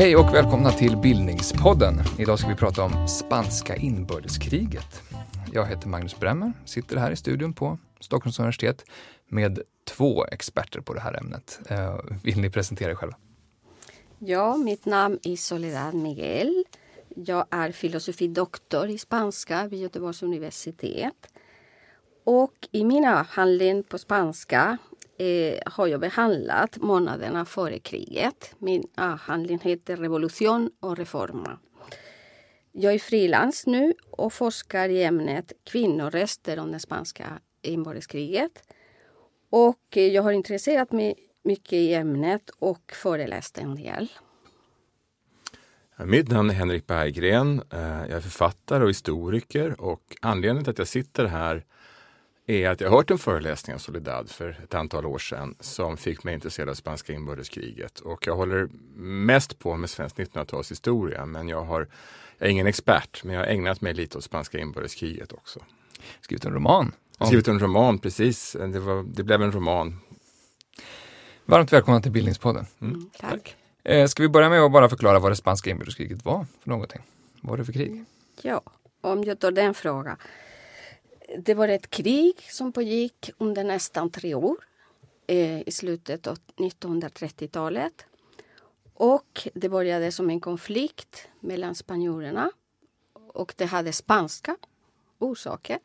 Hej och välkomna till Bildningspodden. Idag ska vi prata om spanska inbördeskriget. Jag heter Magnus Bremmer, sitter här i studion på Stockholms universitet med två experter på det här ämnet. Vill ni presentera er själva? Ja, mitt namn är Soledad Miguel. Jag är filosofidoktor i spanska vid Göteborgs universitet. Och i min avhandling på spanska har jag behandlat månaderna före kriget. Min avhandling heter Revolution och Reforma. Jag är frilans nu och forskar i ämnet kvinnoröster om det spanska inbördeskriget. Och jag har intresserat mig mycket i ämnet och föreläst en del. Mitt namn är Henrik Berggren. Jag är författare och historiker. Och anledningen till att jag sitter här är att jag hört en föreläsning av Soledad för ett antal år sedan som fick mig intresserad av spanska inbördeskriget. Och jag håller mest på med svensk 1900-talshistoria, men jag är ingen expert, men jag har ägnat mig lite åt spanska inbördeskriget också. Skrivit en roman? Jag skrivit en roman, precis. Det blev en roman. Varmt välkomna till Bildningspodden. Tack. Ska vi börja med att bara förklara vad det spanska inbördeskriget var för någonting? Vad var det för krig? Ja, om jag tar den frågan. Det var ett krig som pågick under nästan 3 år i slutet av 1930-talet. Och det började som en konflikt mellan spanjorerna och det hade spanska orsaker.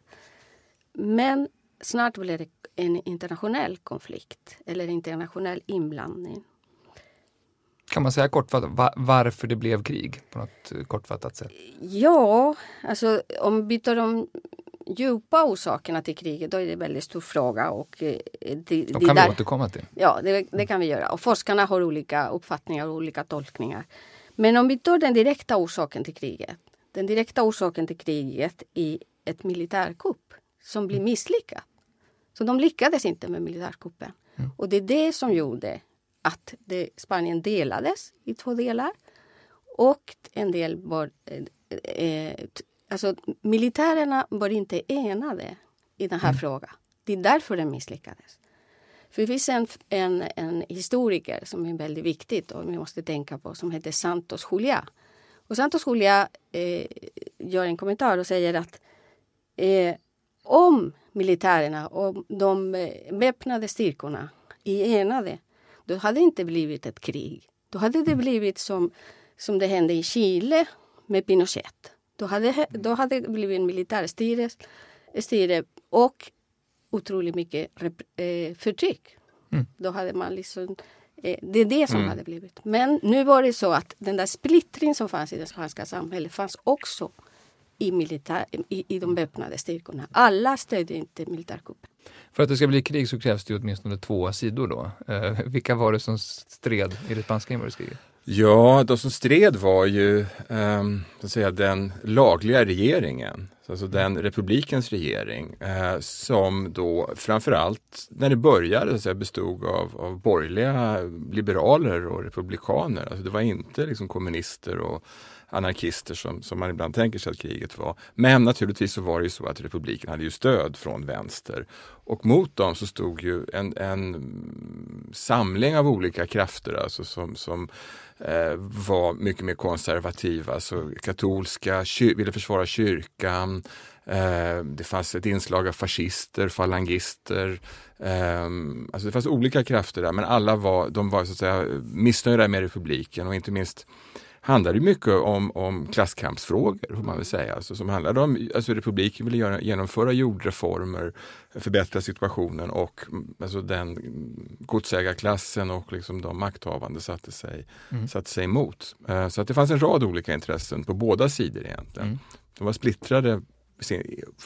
Men snart blev det en internationell konflikt eller internationell inblandning. Kan man säga kortfattat varför det blev krig på något kortfattat sätt? Ja, alltså om vi tar de djupa orsakerna till kriget, då är det en väldigt stor fråga. Och det kan vi återkomma till. Ja, det kan vi göra. Och forskarna har olika uppfattningar och olika tolkningar. Men om vi tar den direkta orsaken till kriget. Den direkta orsaken till kriget är ett militärkupp som blir misslyckad. Så de lyckades inte med militärkuppen. Mm. Och det är det som gjorde att Spanien delades i 2 delar. Och en del var... Alltså militärerna var inte enade i den här frågan. Det är därför den misslyckades. För det finns en historiker som är väldigt viktigt och vi måste tänka på som heter Santos Juliá. Och Santos Juliá gör en kommentar och säger att om militärerna och de väpnade styrkorna är enade, då hade det inte blivit ett krig. Då hade det blivit som det hände i Chile med Pinochet. Då hade det blivit en militärstyre och otroligt mycket förtryck. Mm. Då hade man liksom, det är det som hade blivit. Men nu var det så att den där splittring som fanns i det spanska samhället fanns också i de öppnade styrkorna. Alla stödde inte militärkuppen. För att det ska bli krig så krävs det åtminstone 2 sidor då. Vilka var det som stred i det spanska inbördeskriget? Ja, de som stred var ju så att säga, den lagliga regeringen, alltså den republikens regering som då framförallt när det började så att säga, bestod av borgerliga liberaler och republikaner. Alltså, det var inte liksom, kommunister och anarkister som man ibland tänker sig att kriget var. Men naturligtvis så var det ju så att republiken hade ju stöd från vänster. Och mot dem så stod ju en samling av olika krafter alltså som var mycket mer konservativa. Alltså katolska, ville försvara kyrkan. Det fanns ett inslag av fascister, falangister. Alltså det fanns olika krafter där. Men alla var så att säga missnöjda med republiken och inte minst handlade mycket om klasskampsfrågor, får man väl säga. Alltså, som handlade om, alltså republiken ville genomföra jordreformer, förbättra situationen och alltså, den godsägarklassen och liksom, de makthavande satte sig emot. Så att det fanns en rad olika intressen på båda sidor egentligen. Mm. De var splittrade,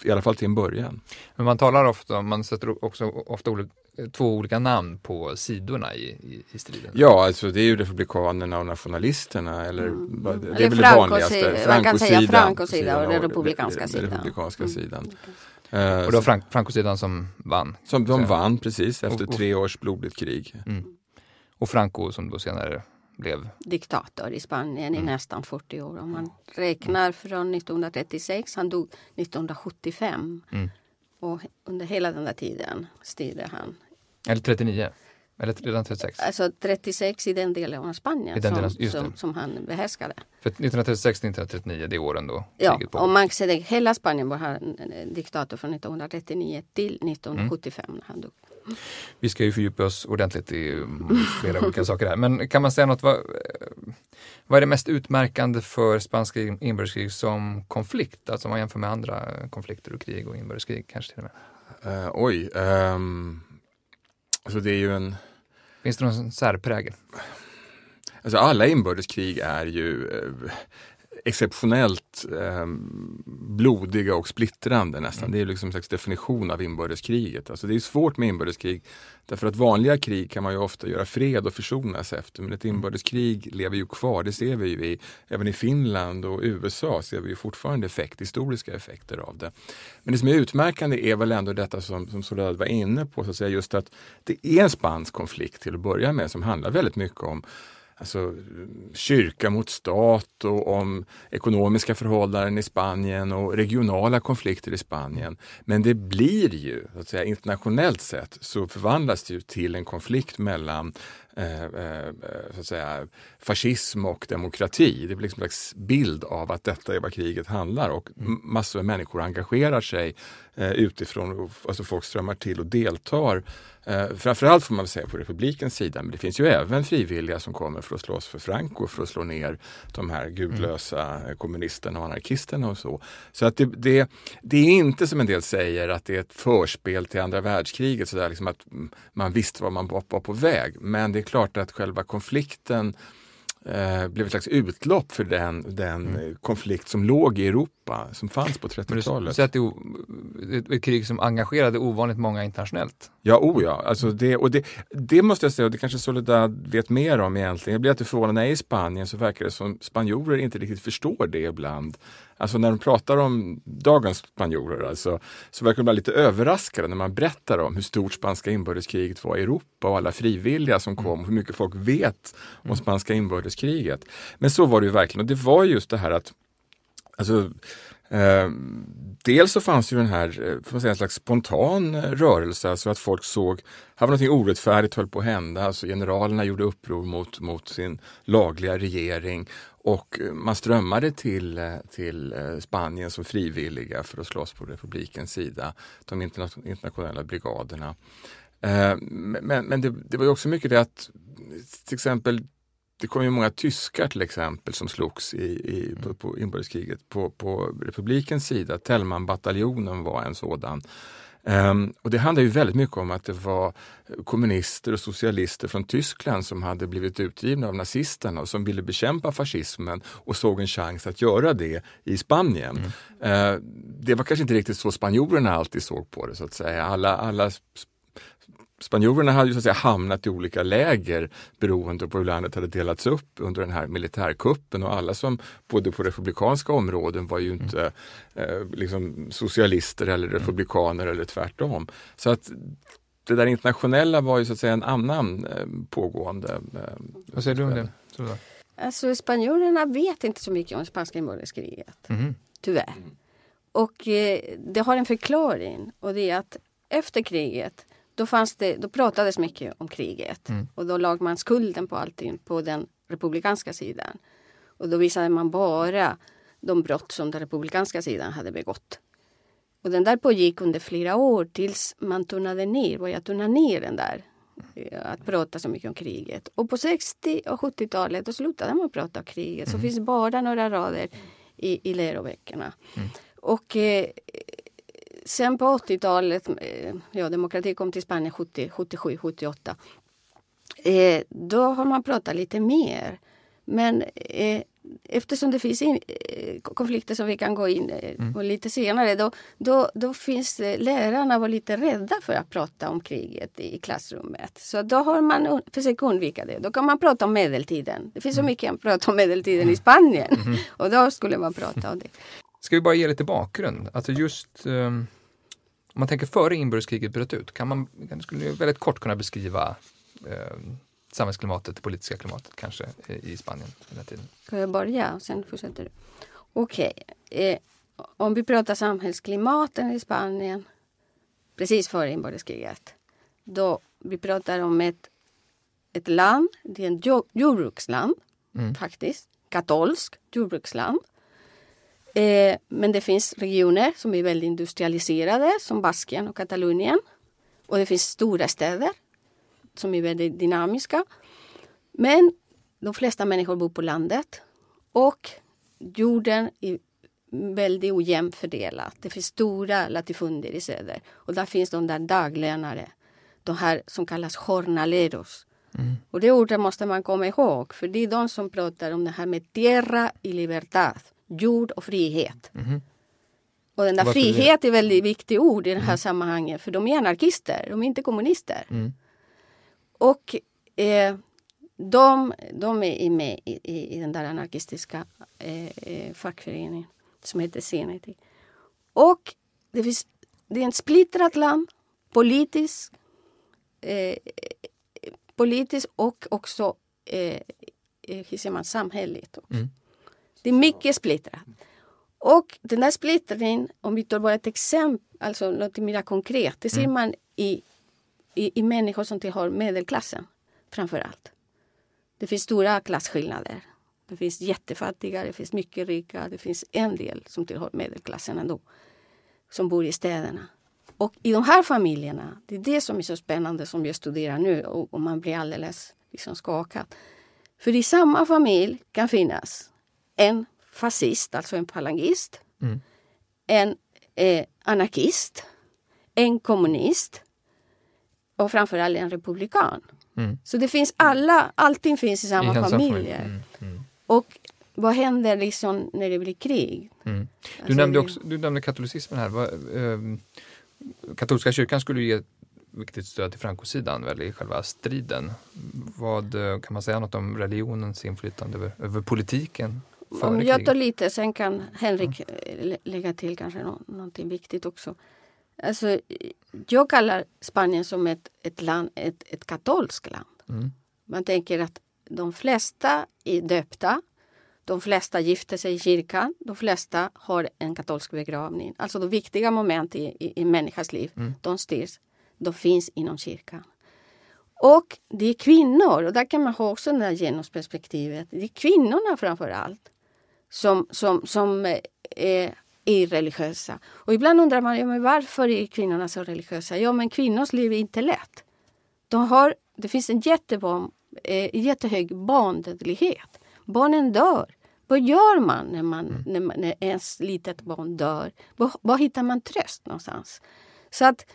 i alla fall till en början. Men man talar ofta, man sätter också ofta olika 2 olika namn på sidorna i striden. Ja, alltså det är ju republikanerna och nationalisterna det är väl det vanligaste. Man kan säga Franco-sidan och den republikanska sidan. Och det var Franco-sidan som vann. Som de vann, precis, efter 3 års blodigt krig. Mm. Och Franco som då senare blev... diktator i Spanien i nästan 40 år. Om man räknar från 1936, han dog 1975. Mm. Och under hela den där tiden styrde han. Eller 39? Eller redan 36? Alltså 36 i den delen av Spanien som han behärskade. För 1936-1939, det är åren då? Ja, på. Och Max Edek, hela Spanien var en diktator från 1939 till 1975 när han dog. Vi ska ju fördjupa oss ordentligt i flera olika saker här. Men kan man säga något, vad är det mest utmärkande för spanska inbördeskrig som konflikt? Alltså om man jämför med andra konflikter och krig och inbördeskrig kanske till och med. Alltså det är ju en... Finns det någon särprägel? Alltså alla inbördeskrig är ju exceptionellt blodiga och splittrande nästan. Det är ju liksom en slags definition av inbördeskriget. Alltså det är svårt med inbördeskrig därför att vanliga krig kan man ju ofta göra fred och försonas efter. Men ett inbördeskrig lever ju kvar. Det ser vi ju även i Finland och USA ser vi ju fortfarande historiska effekter av det. Men det som är utmärkande är väl ändå detta som Soledad var inne på, så att säga, just att det är en spansk konflikt till att börja med som handlar väldigt mycket om alltså kyrka mot stat och om ekonomiska förhållanden i Spanien och regionala konflikter i Spanien. Men det blir ju, så att säga, internationellt sett så förvandlas det ju till en konflikt mellan så att säga, fascism och demokrati. Det blir liksom en slags bild av att detta är vad kriget handlar och massor av människor engagerar sig utifrån, alltså folk strömmar till och deltar. Framförallt får man säga på republikens sida, men det finns ju även frivilliga som kommer för att slåss för Franco, för att slå ner de här gudlösa kommunisterna och anarkisterna och så. Så att det är inte som en del säger att det är ett förspel till andra världskriget, så där liksom att man visste vad man var på väg, men det är klart att själva konflikten blev ett slags utlopp för den konflikt som låg i Europa, som fanns på 30-talet. Så att det är ett krig som engagerade ovanligt många internationellt? Ja. Alltså det måste jag säga, och det kanske Soledad vet mer om egentligen. Jag blir att förvånad när jag är i Spanien så verkar det som spanjorer inte riktigt förstår det ibland. Alltså när de pratar om dagens spanjorer alltså, så verkar de vara lite överraskade när man berättar om hur stort spanska inbördeskriget var i Europa och alla frivilliga som kom och hur mycket folk vet om spanska inbördeskriget. Men så var det ju verkligen, och det var just det här att alltså, dels så fanns ju den här får man säga, en slags spontan rörelse så alltså att folk såg här var något orättfärdigt höll på att hända, alltså generalerna gjorde uppror mot sin lagliga regering och man strömmade till Spanien som frivilliga för att slåss på republikens sida, de internationella brigaderna. Men det var ju också mycket det att till exempel det kom ju många tyskar till exempel som slogs på inbördeskriget på republikens sida. Thälmannbataljonen var en sådan. Och det handlar ju väldigt mycket om att det var kommunister och socialister från Tyskland som hade blivit utgivna av nazisterna och som ville bekämpa fascismen och såg en chans att göra det i Spanien. Det var kanske inte riktigt så spanjorerna alltid såg på det, så att säga. Alla spanjorerna hade ju så att säga hamnat i olika läger beroende på hur landet hade delats upp under den här militärkuppen, och alla som både på republikanska områden var ju inte liksom socialister eller republikaner eller tvärtom. Så att det där internationella var ju så att säga en annan pågående... Vad säger du om det? Alltså spanjorerna vet inte så mycket om spanska inbördeskriget, tyvärr. Och det har en förklaring, och det är att efter kriget då pratades mycket om kriget. Och då lag man skulden på allting på den republikanska sidan. Och då visade man bara de brott som den republikanska sidan hade begått. Och den där pågick under flera år tills man började tunna ner den där. Att prata så mycket om kriget. Och på 60- och 70-talet då slutade man prata om kriget. Så finns bara några rader i läroböckerna. Och... sen på 80-talet, demokrati kom till Spanien 77-78, då har man pratat lite mer. Men eftersom det finns konflikter som vi kan gå in på lite senare, då finns lärarna var lite rädda för att prata om kriget i klassrummet. Så då har man försökt undvika det. Då kan man prata om medeltiden. Det finns så mycket att prata om medeltiden i Spanien. Och då skulle man prata om det. Ska vi bara ge lite bakgrund? Alltså just om man tänker före inbördeskriget bröt ut, skulle man väldigt kort kunna beskriva samhällsklimatet, det politiska klimatet kanske i Spanien den här tiden. Kan jag börja och sen fortsätter du? Okej. Om vi pratar samhällsklimaten i Spanien precis före inbördeskriget, då vi pratar om ett ett land, det är en jordbruksland faktiskt, katolsk jordbruksland. Men det finns regioner som är väldigt industrialiserade som Baskien och Katalonien. Och det finns stora städer som är väldigt dynamiska. Men de flesta människor bor på landet och jorden är väldigt ojämnt fördelad. Det finns stora latifunder i söder och där finns de där daglönare, de här som kallas jornaleros. Och det ordet måste man komma ihåg, för det är de som pratar om det här med tierra y libertad, jord och frihet. Och den där frihet är väldigt viktigt ord i det här sammanhanget, för de är anarkister, de är inte kommunister. Och de är med i den där anarkistiska fackföreningen som heter Seneti. Och det är en splittrat land, politiskt och också hur säger man, samhälligt också. Det är mycket splittrat. Och den där splittringen, om vi tar bara ett exempel, alltså något mer konkret, det ser man i människor som tillhör medelklassen framför allt. Det finns stora klasskillnader. Det finns jättefattiga, det finns mycket rika, det finns en del som tillhör medelklassen ändå, som bor i städerna. Och i de här familjerna, det är det som är så spännande som jag studerar nu och man blir alldeles liksom skakad. För i samma familj kan finnas en fascist, alltså en falangist, en anarkist, en kommunist och framförallt en republikan. Så det finns allting finns i samma familjer. Och vad händer liksom när det blir krig? Du nämnde katolicismen här. Katolska kyrkan skulle ge viktigt stöd till Franco-sidan väl i själva striden. Vad kan man säga något om religionens inflytande över politiken? Om jag tar lite, sen kan Henrik lägga till kanske någonting viktigt också. Alltså, jag kallar Spanien som ett land, ett katolskt land. Man tänker att de flesta är döpta, de flesta gifter sig i kyrkan, de flesta har en katolsk begravning. Alltså de viktiga moment i människans liv, de finns inom kyrkan. Och det är kvinnor, och där kan man ha också det här genusperspektivet. Det är kvinnorna framför allt som är religiösa. Och ibland undrar man, men varför är kvinnorna så religiösa? Ja, men kvinnors liv är inte lätt. Det finns en jättehög barndödlighet. Barnen dör. Vad gör man när ens litet barn dör? Var hittar man tröst någonstans? Så att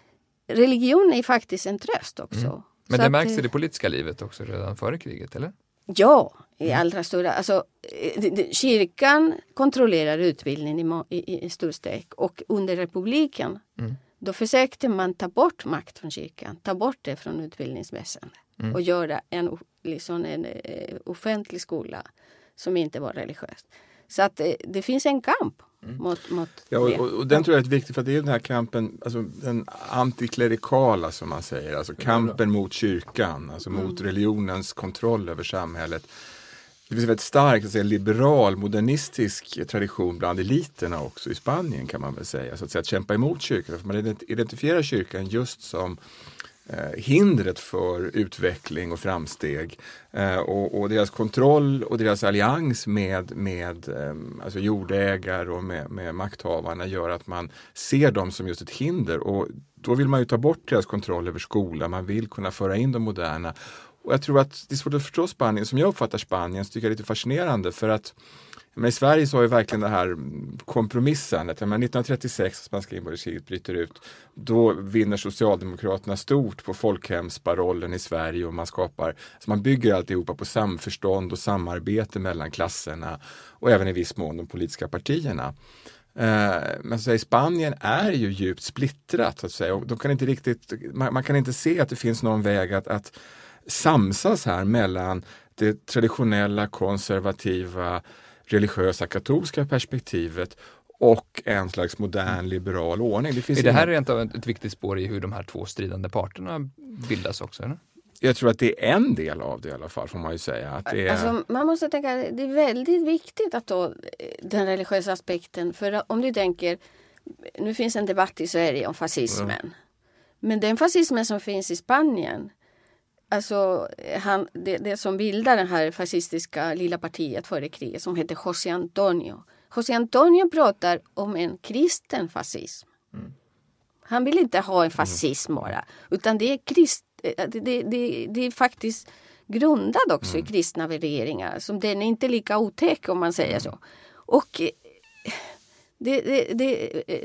religion är faktiskt en tröst också. Men det märks i det politiska livet också redan före kriget, eller? Ja, i allra stora. Alltså, kyrkan kontrollerar utbildningen i stor steg. Och under republiken, då försökte man ta bort makt från kyrkan. Ta bort det från utbildningsväsendet. Och göra en offentlig skola som inte var religiös. Så att det finns en kamp mot det. Ja, och den tror jag är viktig, för att det är den här kampen, alltså den antiklerikala som man säger, alltså kampen mot kyrkan, alltså mot religionens kontroll över samhället. Det finns en väldigt stark, alltså, liberal, modernistisk tradition bland eliterna också i Spanien, kan man väl säga, så att kämpa emot kyrkan, för man identifierar kyrkan just som hindret för utveckling och framsteg, och deras kontroll och deras allians med alltså jordägare och med makthavarna gör att man ser dem som just ett hinder, och då vill man ju ta bort deras kontroll över skolan, man vill kunna föra in de moderna. Och jag tror att det är svårt att förstå Spanien, som jag uppfattar Spanien, så tycker jag är lite fascinerande, för att men i Sverige så har ju verkligen det här kompromissandet. 1936, spanska inbördeskriget bryter ut, då vinner Socialdemokraterna stort på folkhemsparollen i Sverige, och man skapar, så man bygger alltihopa på samförstånd och samarbete mellan klasserna och även i viss mån de politiska partierna. Men så att Spanien är ju djupt splittrat, så att säga, och de kan inte riktigt, man kan inte se att det finns någon väg att samsas här mellan det traditionella, konservativa, religiösa, katolska perspektivet och en slags modern liberal ordning. Är det här rent av ett viktigt spår i hur de här två stridande parterna bildas också, eller? Jag tror att det är en del av det i alla fall, får man ju säga. Att det är... Alltså, man måste tänka, det är väldigt viktigt att ta den religiösa aspekten, för om du tänker, nu finns en debatt i Sverige om fascismen, men den fascismen som finns i Spanien, Alltså, det som bildade det här fascistiska lilla partiet före kriget som hette José Antonio. José Antonio pratar om en kristen fascism. Mm. Han vill inte ha en fascism bara, utan det är faktiskt grundad också i kristna värderingar. Som den är inte lika otäck om man säger så. Och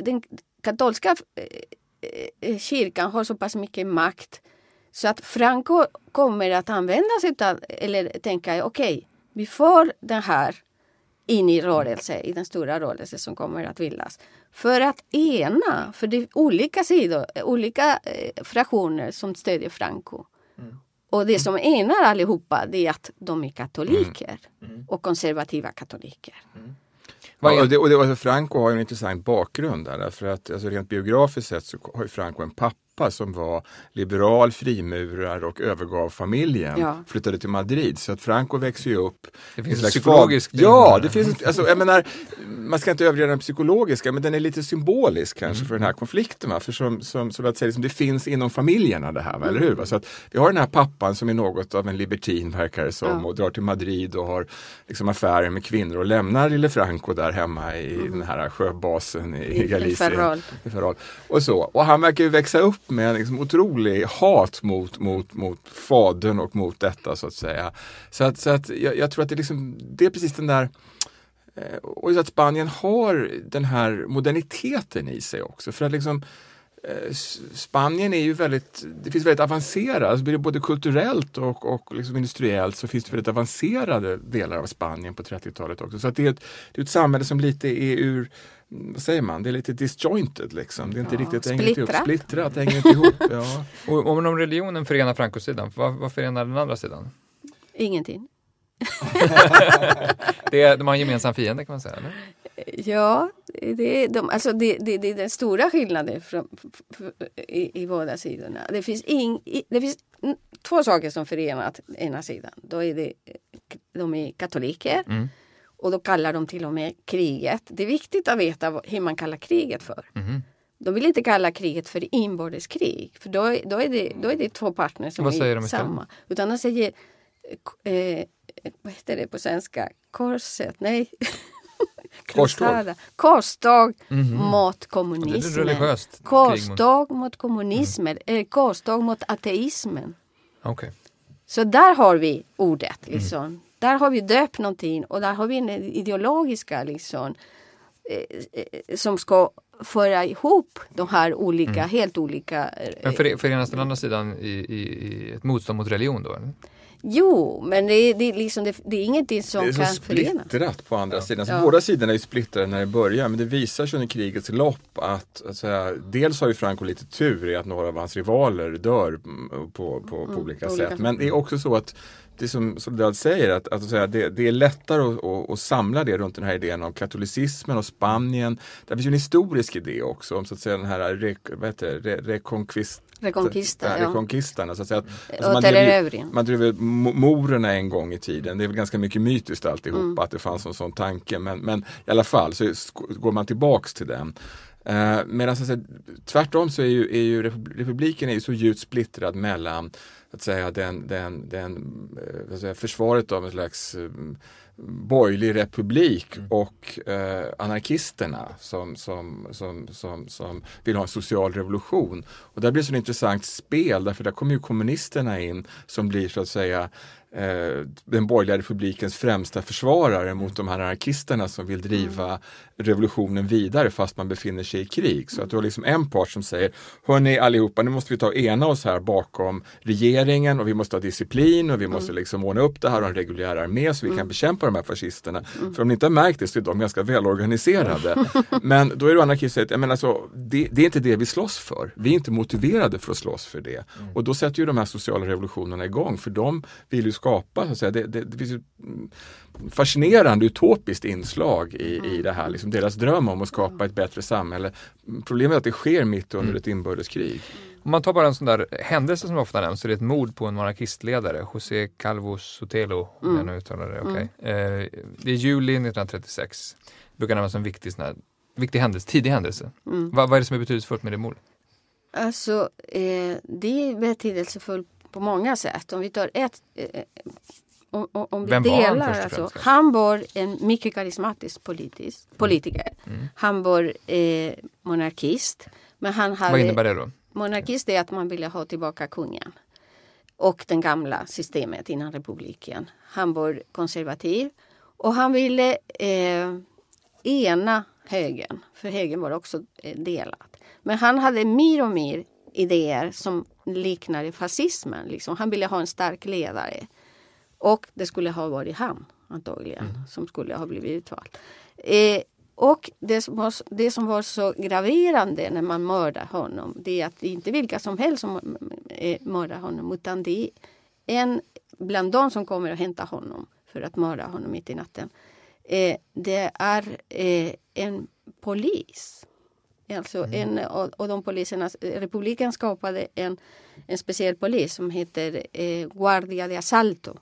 den katolska kyrkan har så pass mycket makt så att Franco kommer att använda sig av, eller tänka okej, vi får den här in i rörelse, i den stora rörelse som kommer att bildas. För att ena, för det är olika sidor, olika fraktioner som stödjer Franco. Mm. Och det som enar allihopa det är att de är katoliker och konservativa katoliker. Mm. Ja, och Franco har ju en intressant bakgrund där, för att alltså, rent biografiskt sett så har ju Franco en pappa som var liberal, frimurare och övergav familjen, flyttade till Madrid, så att Franco växer ju upp. Det finns en psykologisk det finns, alltså, jag menar, man ska inte överdriva den psykologiska, men den är lite symbolisk kanske för den här konflikten, va? För som att säga, liksom, det finns inom familjerna det här, va? Eller hur? Va? Så att vi har den här pappan som är något av en libertin verkar som, och drar till Madrid och har liksom affärer med kvinnor och lämnar lille Franco där hemma i den här sjöbasen i Galicien. Och så. Och han verkar ju växa upp med en liksom otrolig hat mot fadern och mot detta så att säga. Så att jag tror att det liksom, det är precis den där, och att Spanien har den här moderniteten i sig också. För att liksom Spanien är ju väldigt, det finns väldigt avancerade, alltså både kulturellt och liksom industriellt så finns det väldigt avancerade delar av Spanien på 30-talet också. Så att det är ett samhälle som lite är ur, vad säger man, det är lite disjointed liksom. Det är inte riktigt splittrat, hänger inte ihop. Ja. Och om religionen förenar Franco-sidan, vad förenar den andra sidan? Ingenting. De har en gemensam fiende kan man säga, eller? Ja, det är den stora skillnaden i båda sidorna. Det finns två saker som förenar ena sidan. Då är de är katoliker och då kallar de till och med kriget. Det är viktigt att veta hur man kallar kriget för. Mm. De vill inte kalla kriget för inbördeskrig, för då är det två partner som är samma. Utan de säger vad heter det på svenska? Korset, nej. Korsdag mot kommunismen. Det är religiöst. Korsdag mot kommunismen. Korsdag mot ateismen. Okay. Så där har vi ordet. Liksom. Där har vi döpt någonting. Och där har vi en ideologiska liksom, som ska föra ihop de här olika, helt olika... Men förenas den andra sidan i ett motstånd mot religion då, eller? Jo, men det är ingenting som kan förena. Det är så splittrat på andra sidan. Så båda sidorna är ju splittrade när det börjar. Men det visar sig under krigets lopp att säga, dels har ju Franco lite tur i att några av hans rivaler dör på olika sätt. Men det är också så att det som Soledad säger, att säga, det är lättare att samla det runt den här idén om katolicismen och Spanien. Det finns ju en historisk idé också om så att säga den här rekonkistan. Så att säga, alltså man drev morerna en gång i tiden. Det är väl ganska mycket mytiskt alltihopa att det fanns en sån tanke. Men i alla fall så går man tillbaks till den. Medan så att säga, tvärtom så är ju republiken är ju så djupt splittrad mellan att säga, försvaret av en slags borgerlig republik och anarkisterna som vill ha en social revolution. Och där blir det så ett intressant spel, därför där kommer ju kommunisterna in som blir så att säga den borgerliga republikens främsta försvarare mot de här anarkisterna som vill driva revolutionen vidare fast man befinner sig i krig. Så att det var liksom en part som säger, hörni allihopa, nu måste vi ena oss här bakom regeringen och vi måste ha disciplin och vi måste liksom ordna upp det här och en reguljär armé så vi kan bekämpa de här fascisterna. För om ni inte har märkt det så är de ganska välorganiserade. Men då är det anarkister, jag menar så, det är inte det vi slåss för. Vi är inte motiverade för att slåss för det. Och då sätter ju de här sociala revolutionerna igång, för de vill ju skapa så att säga, det finns ju fascinerande utopiskt inslag i det här, liksom deras dröm om att skapa ett bättre samhälle. Problemet är att det sker mitt under ett inbördeskrig. Om man tar bara en sån där händelse som ofta nämns, så är det ett mord på en monarkistledare, José Calvo Sotelo, om jag nu uttalar det. Okay. Det är juli 1936. Det brukar nämnas som en viktig händelse, tidig händelse. Vad är det som är betydelsefullt med det mordet? Alltså, det är betydelsefullt på många sätt. Om vi tar ett... Om vi delar, han, alltså, han var en mycket karismatisk politiker. Mm. Han var monarkist. Men han hade, vad innebär det då? Monarkist är att man ville ha tillbaka kungen och det gamla systemet innan republiken. Han var konservativ och han ville ena högern, för högern var också delad. Men han hade mer och mer idéer som liknade fascismen. Liksom. Han ville ha en stark ledare. Och det skulle ha varit han antagligen som skulle ha blivit utvald. Och det som var så graverande när man mördade honom, det är att det inte vilka som helst som mördar honom, utan det är en bland de som kommer att hämta honom för att mörda honom mitt i natten. Det är en polis. Alltså en av de poliserna, republiken skapade en speciell polis som heter Guardia de Asalto.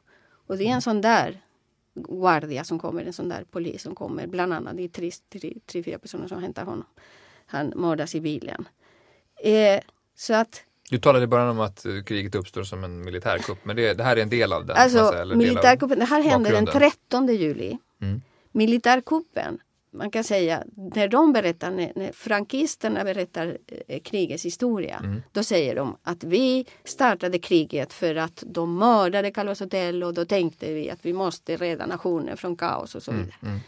Och det är en sån där guardia som kommer, en sån där polis som kommer. Bland annat, det är tre, fyra personer som hämtar honom. Han mördas i bilen. Så att... Du talade bara om att kriget uppstår som en militärkupp. Men det här är en del av den. Alltså, militärkuppen, det här hände den 13 juli. Mm. Militärkuppen, man kan säga, när de berättar, när frankisterna berättar krigets historia, då säger de att vi startade kriget för att de mördade Calvo Sotelo och då tänkte vi att vi måste rädda nationen från kaos och så vidare.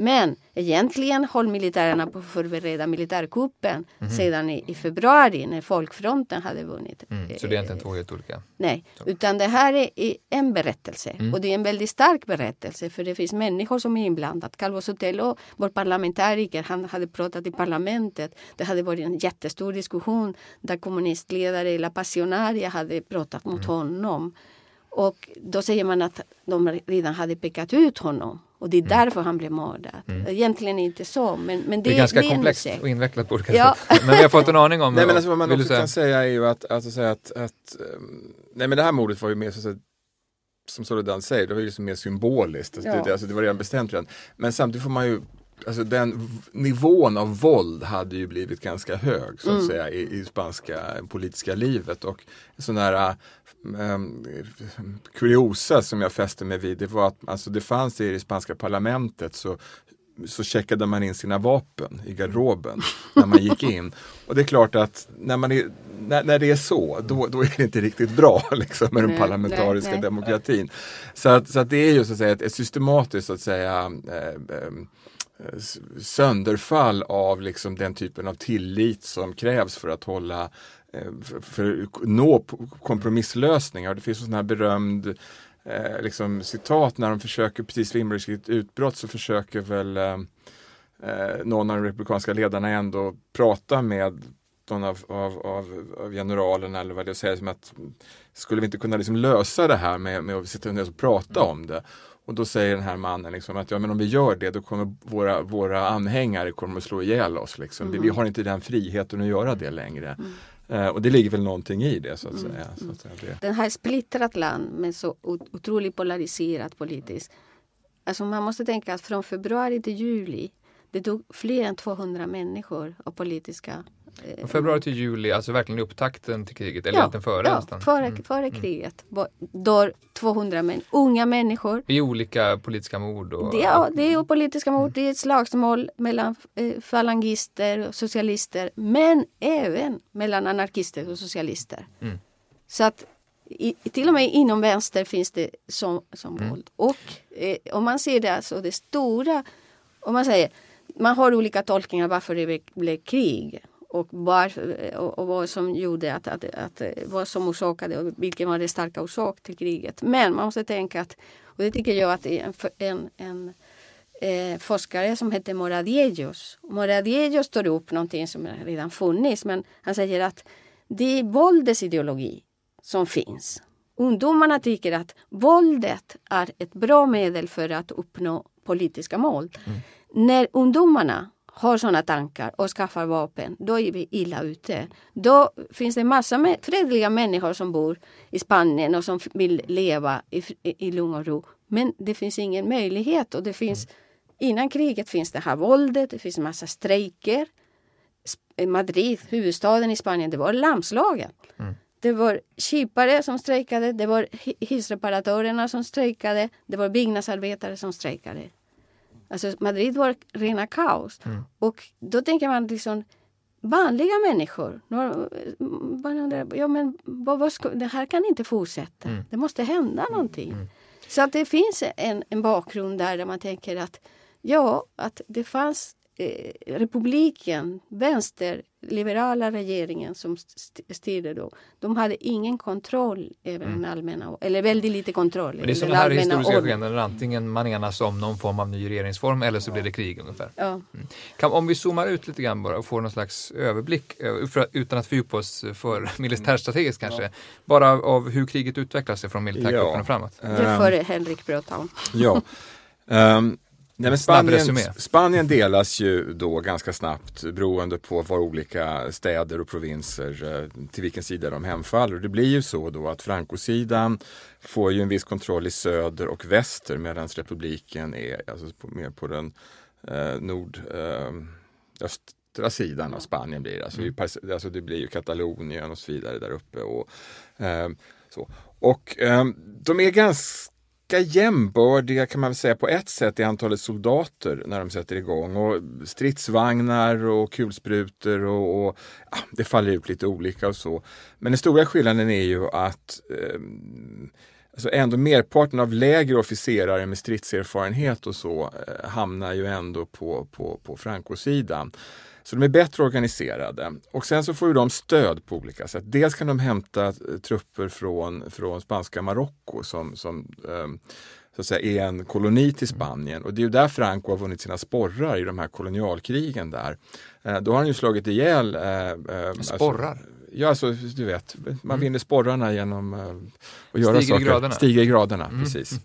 Men egentligen håller militärerna på att förbereda militärkuppen sedan i februari när folkfronten hade vunnit. Så det är inte två helt olika? Nej, utan det här är en berättelse. Och det är en väldigt stark berättelse för det finns människor som är inblandade. Calvo Sotelo, vår parlamentariker, han hade pratat i parlamentet. Det hade varit en jättestor diskussion där kommunistledare La Pasionaria hade pratat mot honom. Och då säger man att de redan hade pekat ut honom. Och det är därför han blev mördad. Egentligen inte så, men det är ganska komplext och invecklat på olika sätt. Men vi har fått en aning om det. Nej, men alltså, vad man också kan säga är ju att nej, men det här mordet var ju mer så att, som Soledad säger, det var ju liksom mer symboliskt. Alltså, det var redan bestämt redan. Men samtidigt får man ju, alltså den nivån av våld hade ju blivit ganska hög så att säga i spanska politiska livet. Och sådana här kuriosa som jag fäste mig vid, det var att alltså, det fanns det i det spanska parlamentet så checkade man in sina vapen i garderoben när man gick in. Och det är klart att när det är så, då är det inte riktigt bra liksom, med den parlamentariska demokratin. Så att det är ju så att säga ett systematiskt så att säga sönderfall av liksom den typen av tillit som krävs för att hålla för att nå kompromisslösningar. Det finns sån här berömd liksom, citat när de försöker precis vid inbördeskriget utbrott så försöker väl någon av de republikanska ledarna ändå prata med någon av generalen eller vad det säger som att skulle vi inte kunna liksom lösa det här med att sitta ner och prata om det. Och då säger den här mannen liksom att ja, men om vi gör det då kommer våra anhängare kommer att slå ihjäl oss. Liksom. Vi har inte den friheten att göra det längre. Och det ligger väl någonting i det så att säga. Så att säga det. Den här splittrat land men så otroligt polariserat politiskt. Alltså man måste tänka att från februari till juli det dog fler än 200 människor av politiska... Från februari till juli, alltså verkligen upptakten till kriget, eller inte före nästan. Före kriget. Då 200 unga människor. I olika politiska mord. Det är politiska mord. Det är ett slagsmål mellan falangister och socialister, men även mellan anarkister och socialister. Så att till och med inom vänster finns det som våld. Och om man ser det, alltså det stora, om man säger, man har olika tolkningar varför det blev krig. Och vad som gjorde att vad som orsakade och vilken var det starka orsak till kriget. Men man måste tänka att, och det tycker jag att en forskare som heter Moradieus. Moradieus tar upp någonting som redan funnits, men han säger att det är våldets ideologi som finns. Ungdomarna tycker att våldet är ett bra medel för att uppnå politiska mål. När ungdomarna har sådana tankar och skaffar vapen, då är vi illa ute. Då finns det massor med fredliga människor som bor i Spanien och som vill leva i lugn och ro. Men det finns ingen möjlighet och det finns, innan kriget finns det här våldet, det finns massa strejker. Madrid, huvudstaden i Spanien, det var landslagen. Det var kipare som strejkade, det var hissreparatörerna som strejkade, det var byggnadsarbetare som strejkade. Alltså Madrid var rena kaos. Mm. Och då tänker man liksom, vanliga människor. Man undrar, ja men det här kan inte fortsätta. Mm. Det måste hända någonting. Mm. Så att det finns en bakgrund där man tänker att ja, att det fanns republiken, vänsterliberala regeringen som styrde då. De hade ingen kontroll över den allmänna, eller väldigt lite kontroll. Men det är som den här historiska skillnaden, antingen man enas om någon form av ny regeringsform eller så blir det krig ungefär. Ja. Mm. Om vi zoomar ut lite grann bara och får någon slags överblick, utan att fördjupa oss för militärstrategiskt kanske, bara av hur kriget utvecklar sig från militärgruppen och framåt. Det får Henrik prata om. Ja. Nej, men Spanien delas ju då ganska snabbt beroende på var olika städer och provinser till vilken sida de hemfaller. Det blir ju så då att Franco-sidan får ju en viss kontroll i söder och väster, medan republiken är alltså mer på den nordöstra sidan av Spanien blir. Alltså det blir ju Katalonien och så vidare där uppe. Och de är ganska jämbördiga kan man väl säga på ett sätt i antalet soldater när de sätter igång, och stridsvagnar och kulsprutor och det faller ut lite olika och så. Men den stora skillnaden är ju att alltså ändå merparten av lägre officerare med stridserfarenhet och så hamnar ju ändå på Franco-sidan. Så de är bättre organiserade. Och sen så får ju de stöd på olika sätt. Dels kan de hämta trupper från spanska Marocko som så att säga är en koloni till Spanien. Och det är ju där Franco har vunnit sina sporrar i de här kolonialkrigen där. Då har han ju slagit ihjäl... sporrar? Alltså, ja, alltså du vet. Man vinner sporrarna genom att göra saker. Stiger i graderna, precis. Mm.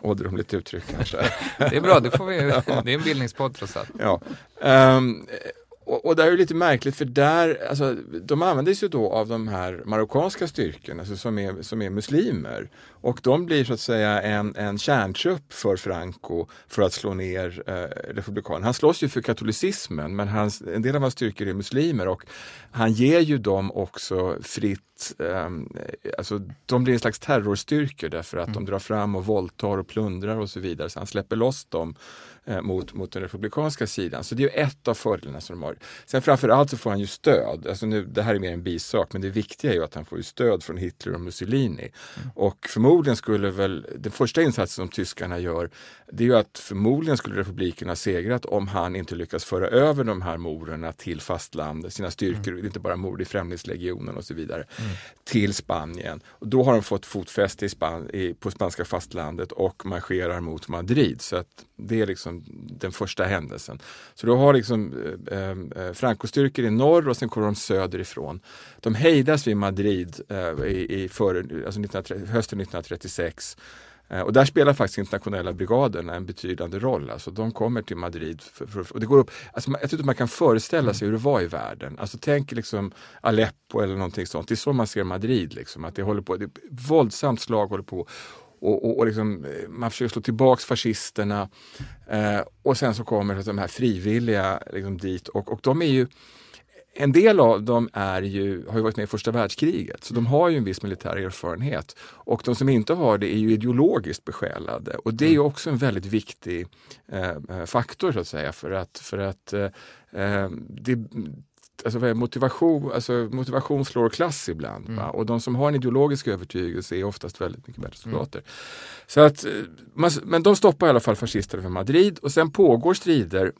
Åderomligt uttryck kanske. Det är bra, det får vi. Det är en bildningspodd trots allt. Ja. Och där är det lite märkligt, för där, alltså, de användes ju då av de här marockanska styrkorna, alltså, som är muslimer. Och de blir så att säga en kärntrupp för Franco för att slå ner republikanen. Han slåss ju för katolicismen, men en del av hans styrkor är muslimer, och han ger ju dem också fritt, alltså de blir en slags terrorstyrkor därför att de drar fram och våldtar och plundrar och så vidare. Så han släpper loss dem mot den republikanska sidan. Så det är ju ett av fördelarna som de har. Sen framförallt så får han ju stöd. Alltså nu, det här är mer en bisak, men det viktiga är ju att han får ju stöd från Hitler och Mussolini. Mm. Och förmodligen skulle väl, den första insatsen som tyskarna gör, det är ju att förmodligen skulle republiken ha segrat om han inte lyckas föra över de här morerna till fastlandet, sina styrkor, inte bara mor i Främlingslegionen och så vidare, till Spanien. Och då har de fått fotfäste på spanska fastlandet och marscherar mot Madrid. Så att det är liksom den första händelsen. Så då har liksom Franco-styrkor i norr och sen kommer de söderifrån. De hejdas vid Madrid hösten 1936. Och där spelar faktiskt internationella brigaderna en betydande roll. Alltså de kommer till Madrid. Och det går upp. Alltså, jag tror att man kan föreställa sig hur det var i världen. Alltså tänk liksom Aleppo eller någonting sånt. Det är så man ser Madrid liksom. Att det håller på, det våldsamt slag håller på. Och liksom, man försöker slå tillbaks fascisterna och sen så kommer de här frivilliga liksom dit och de är ju, en del av dem har ju varit med i första världskriget, så de har ju en viss militär erfarenhet, och de som inte har det är ju ideologiskt besjälade, och det är ju också en väldigt viktig faktor så att säga, för att det, alltså motivation slår klass ibland. Va? Och de som har en ideologisk övertygelse är oftast väldigt mycket bättre soldater. Så att, men de stoppar i alla fall fascisterna från Madrid. Och sen pågår strider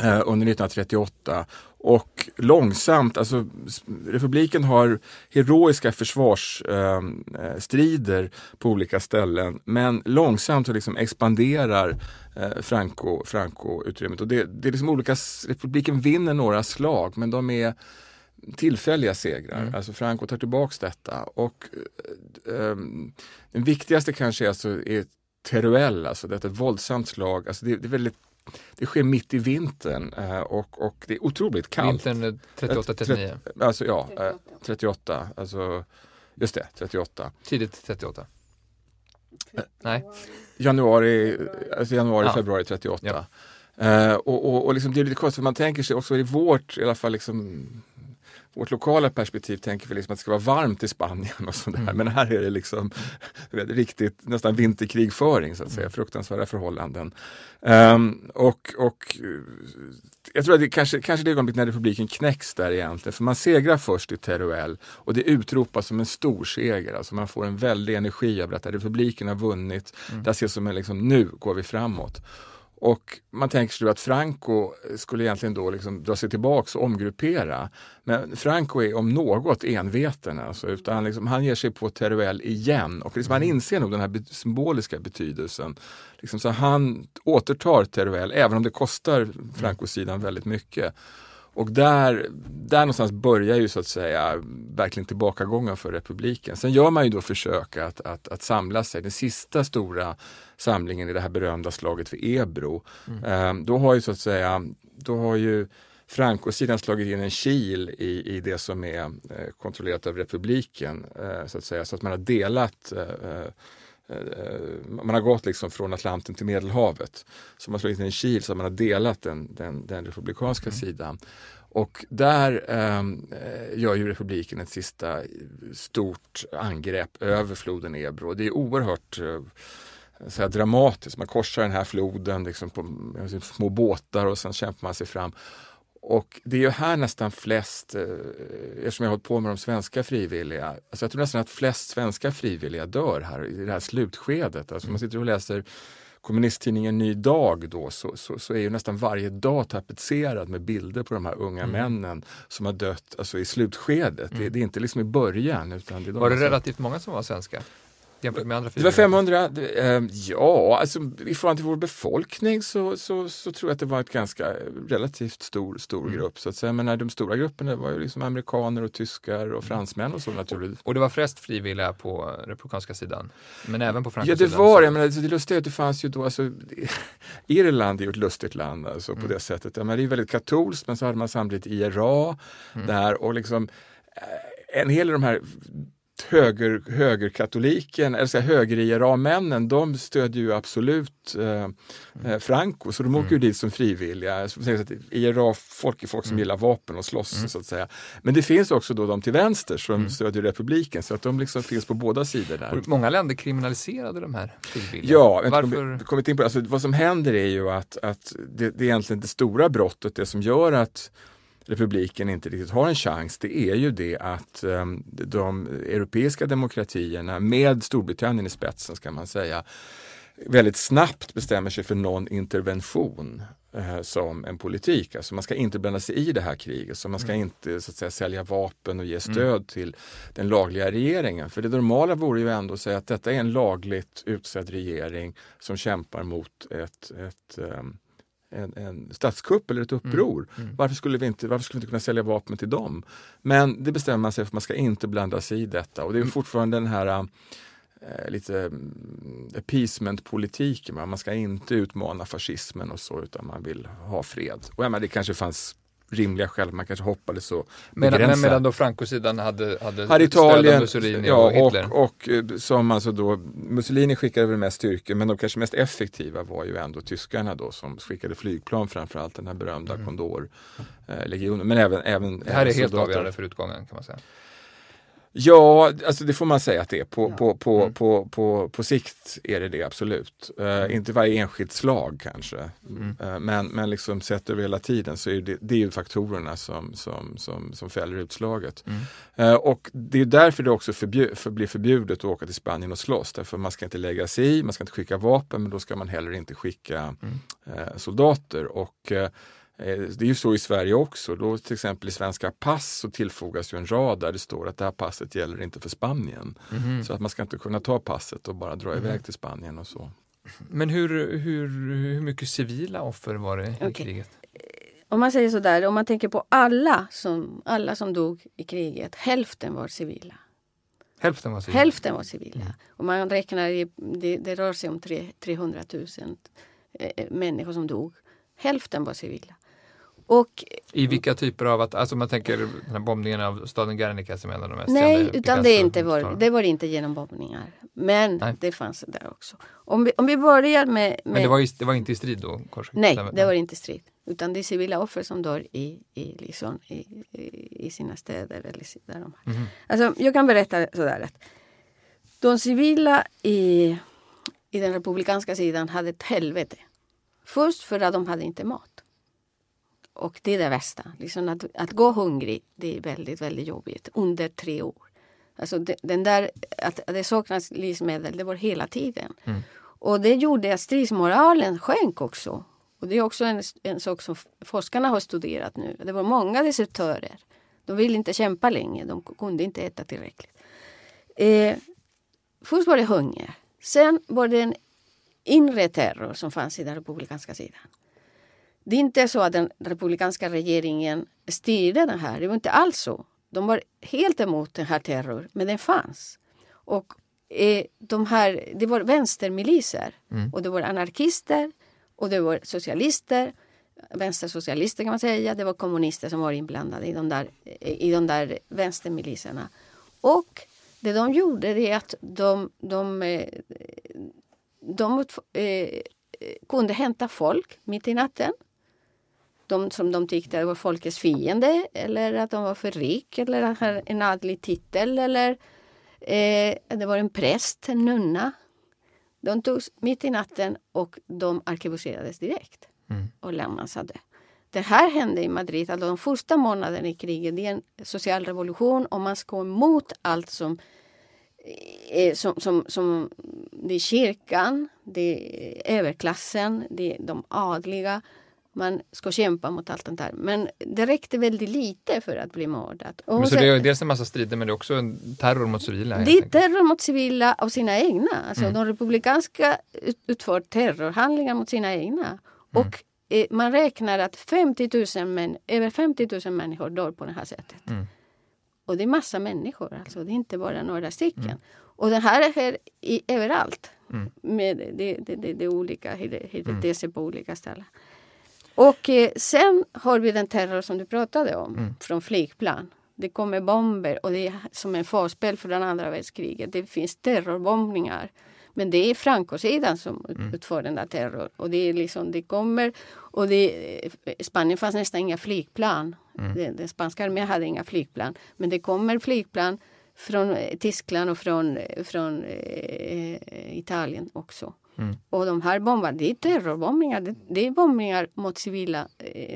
under 1938. Och långsamt, alltså republiken har heroiska försvarsstrider på olika ställen. Men långsamt så liksom expanderar Franco-utrymmet. Och det är liksom olika, republiken vinner några slag, men de är tillfälliga segrar. Alltså Franco tar tillbaks detta. Och den viktigaste kanske är Teruel, alltså detta våldsamt slag. Alltså det är väldigt... Det sker mitt i vintern och det är otroligt kallt. Vintern 38-39. Alltså ja, 38. Alltså, just det, 38. Tidigt 38. Nej. Januari, februari 38. Ja. Och liksom, det är lite konstigt, för man tänker sig också i vårt, i alla fall liksom... vårt lokala perspektiv tänker vi liksom att det ska vara varmt i Spanien och sådär. Men här är det liksom riktigt nästan vinterkrigföring så att säga. Fruktansvärda förhållanden. Och jag tror att det kanske det ögonblick när republiken knäcks där egentligen. För man segrar först i Teruel och det utropas som en stor seger. Alltså man får en väldig energi av att republiken har vunnit. Där ses som en liksom, nu går vi framåt. Och man tänker sig att Franco skulle egentligen då liksom dra sig tillbaka och omgruppera. Men Franco är om något enveten. Alltså, utan liksom, han ger sig på Teruel igen. Och liksom, han inser nog den här symboliska betydelsen. Liksom, så han återtar Teruel även om det kostar Franco-sidan väldigt mycket. Och där någonstans börjar ju så att säga verkligen tillbakagången för republiken. Sen gör man ju då försök att samla sig. Den sista stora samlingen i det här berömda slaget för Ebro. Då har ju Franco-sidan slagit in en kil i det som är kontrollerat av republiken så att säga. Så att man har delat... Man har gått liksom från Atlanten till Medelhavet. Så man slagit in en kil så man har delat den republikanska sidan. Och där gör ju republiken ett sista stort angrepp över floden Ebro. Det är oerhört så här dramatiskt. Man korsar den här floden liksom på små båtar och sen kämpar man sig fram. Och det är ju här nästan flest, eftersom jag har hållit på med de svenska frivilliga, alltså jag tror nästan att flest svenska frivilliga dör här i det här slutskedet. Alltså man sitter och läser kommunisttidningen Ny dag då, så är ju nästan varje dag tapetserad med bilder på de här unga männen som har dött alltså i slutskedet. Det är inte liksom i början. Utan var det relativt många som var svenska? Det var 500. Ja, alltså i förhållande till vår befolkning så tror jag att det var ett ganska relativt stor grupp så att säga. Men de stora grupperna var ju liksom amerikaner och tyskar och fransmän och så naturligt. Och det var flest frivilliga på republikanska sidan, men även på franska sidan. Ja, det var det. Men alltså, det lustiga är att det fanns ju då, alltså Irland är ju ett lustigt land alltså, på det sättet. Ja, men det är väldigt katolskt, men så hade man samtidigt IRA där och liksom en hel de här... högerkatoliken, eller så här, höger-IRA-männen, de stödjer ju absolut Franco, så de åker ju dit som frivilliga. IRA-folk är folk som gillar vapen och slåss, så att säga. Men det finns också då de till vänster som stödjer republiken, så att de liksom finns på båda sidor där. Och många länder kriminaliserade de här frivilliga. Ja, varför? Kommit in på det. Alltså, vad som händer är ju att det är egentligen det stora brottet, det som gör att republiken inte riktigt har en chans, det är ju det att de europeiska demokratierna med Storbritannien i spetsen ska man säga väldigt snabbt bestämmer sig för non-intervention som en politik. Alltså man ska inte blanda sig i det här kriget, så man ska inte så att säga sälja vapen och ge stöd till den lagliga regeringen. För det normala vore ju ändå att säga att detta är en lagligt utsedd regering som kämpar mot en statskupp eller ett uppror. Varför skulle vi inte kunna sälja vapen till dem? Men det bestämmer man sig för att man ska inte blanda sig i detta. Och det är fortfarande den här lite appeasement-politiken. Man ska inte utmana fascismen och så, utan man vill ha fred. Och det kanske fanns rimliga skäl, man kanske hoppade så. Medan då Franco-sidan hade Italien, Mussolini och Hitler. Och som alltså då, Mussolini skickade väl mest styrkor, men de kanske mest effektiva var ju ändå tyskarna då, som skickade flygplan, framförallt den här berömda Condor-legionen. Men även det här är helt avgörande för utgången, kan man säga. Ja, alltså det får man säga att det är. På sikt är det absolut. Inte varje enskilt slag kanske. Men liksom sett över hela tiden så är det är ju faktorerna som fäller utslaget. Och det är därför det också blir förbjudet att åka till Spanien och slåss. Därför man ska inte lägga sig i, man ska inte skicka vapen, men då ska man heller inte skicka soldater. Och... Det är ju så i Sverige också. Då till exempel i svenska pass så tillfogas ju en rad där det står att det här passet gäller inte för Spanien. Så att man ska inte kunna ta passet och bara dra iväg till Spanien och så. Men hur mycket civila offer var det i kriget? Om man säger sådär, om man tänker på alla som dog i kriget, hälften var civila. Och man räknar, det rör sig om 300 000 människor som dog. Hälften var civila. Och, i vilka typer av, att, alltså man tänker den här bombningen av staden Guernica som är en av de mest kända. Nej, utan det var inte genom bombningar. Men Nej. Det fanns där också. Om vi börjar med... Men det var inte i strid då? Korsak. Nej, det var inte i strid. Utan det är civila offer som dör i sina städer. Eller där de här. Mm. Alltså, jag kan berätta sådär att de civila i den republikanska sidan hade ett helvete. Först för att de hade inte mat. Och det är det värsta. Liksom att gå hungrig, det är väldigt, väldigt jobbigt. Under 3 år. Alltså den där, att det saknas livsmedel, det var hela tiden. Mm. Och det gjorde att stridsmoralen sjönk också. Och det är också en sak som forskarna har studerat nu. Det var många desertörer. De ville inte kämpa länge. De kunde inte äta tillräckligt. Först var det hunger. Sen var det en inre terror som fanns i den republikanska sidan. Det är inte så att den republikanska regeringen styrde den här. Det var inte alls så. De var helt emot den här terror, men den fanns. Och det var vänstermiliser. Mm. Och det var anarkister. Och det var socialister. Vänstersocialister kan man säga. Det var kommunister som var inblandade i de där vänstermiliserna. Och det de gjorde är att de kunde hämta folk mitt i natten. De som de tyckte var folkets fiende, eller att de var för rik, eller att de hade en adlig titel, eller det var en präst, en nunna. De togs mitt i natten och de arkivuserades direkt och lämnade. Det här hände i Madrid, alltså de första månaderna i kriget. Det är en social revolution och man ska emot allt som det är kyrkan, det är överklassen, det är de adliga. Man ska kämpa mot allt det där. Men det räckte väldigt lite för att bli mördat. Men så det är dels en massa strider, men det är också en terror mot civila. Det är terror mot civila av sina egna. Alltså de republikanska utför terrorhandlingar mot sina egna. Och man räknar att över 50 000 människor dör på det här sättet. Mm. Och det är massa människor. Alltså det är inte bara några stycken. Mm. Och det här är överallt. Mm. Med det olika, det ser på olika ställen. Och sen har vi den terror som du pratade om från flygplan. Det kommer bomber och det är som en förspel för den andra världskriget. Det finns terrorbombningar. Men det är Franco-sidan som utför den där terror. Och det är liksom, det kommer... Och Spanien fanns nästan inga flygplan. Den spanska armén hade inga flygplan. Men det kommer flygplan från Tyskland och från Italien också. Mm. Och de här bombarna, det är terrorbombningar, det är bombningar mot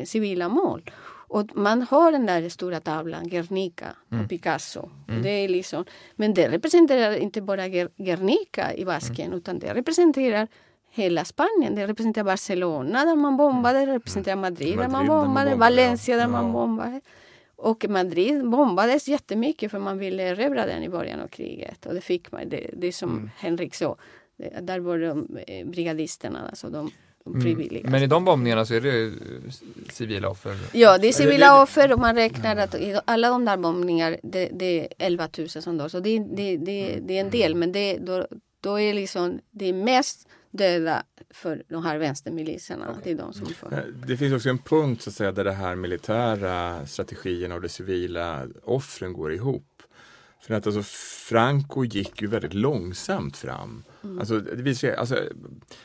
civila mål. Och man har den där stora tavlan, Guernica och Picasso. Mm. Det är liksom, men det representerar inte bara Guernica i Basken, utan det representerar hela Spanien. Det representerar Barcelona där man bombade, det representerar Madrid där man bombade, Valencia där man bombade. Och Madrid bombades jättemycket för man ville erövra den i början av kriget. Och det fick man, det som Henrik sa. Där var de brigadisterna, alltså de frivilliga. Men i de bombningarna så är det civila offer? Ja, det är civila offer och man räknar att i alla de där bombningar, det är 11 000 som dör. Så det är en del, men då är liksom det mest döda för de här vänstermiliserna. Okay. Det är de som för. Det finns också en punkt så att säga, där det här militära strategierna och det civila offren går ihop. För att alltså Franco gick ju väldigt långsamt fram. Mm. Alltså,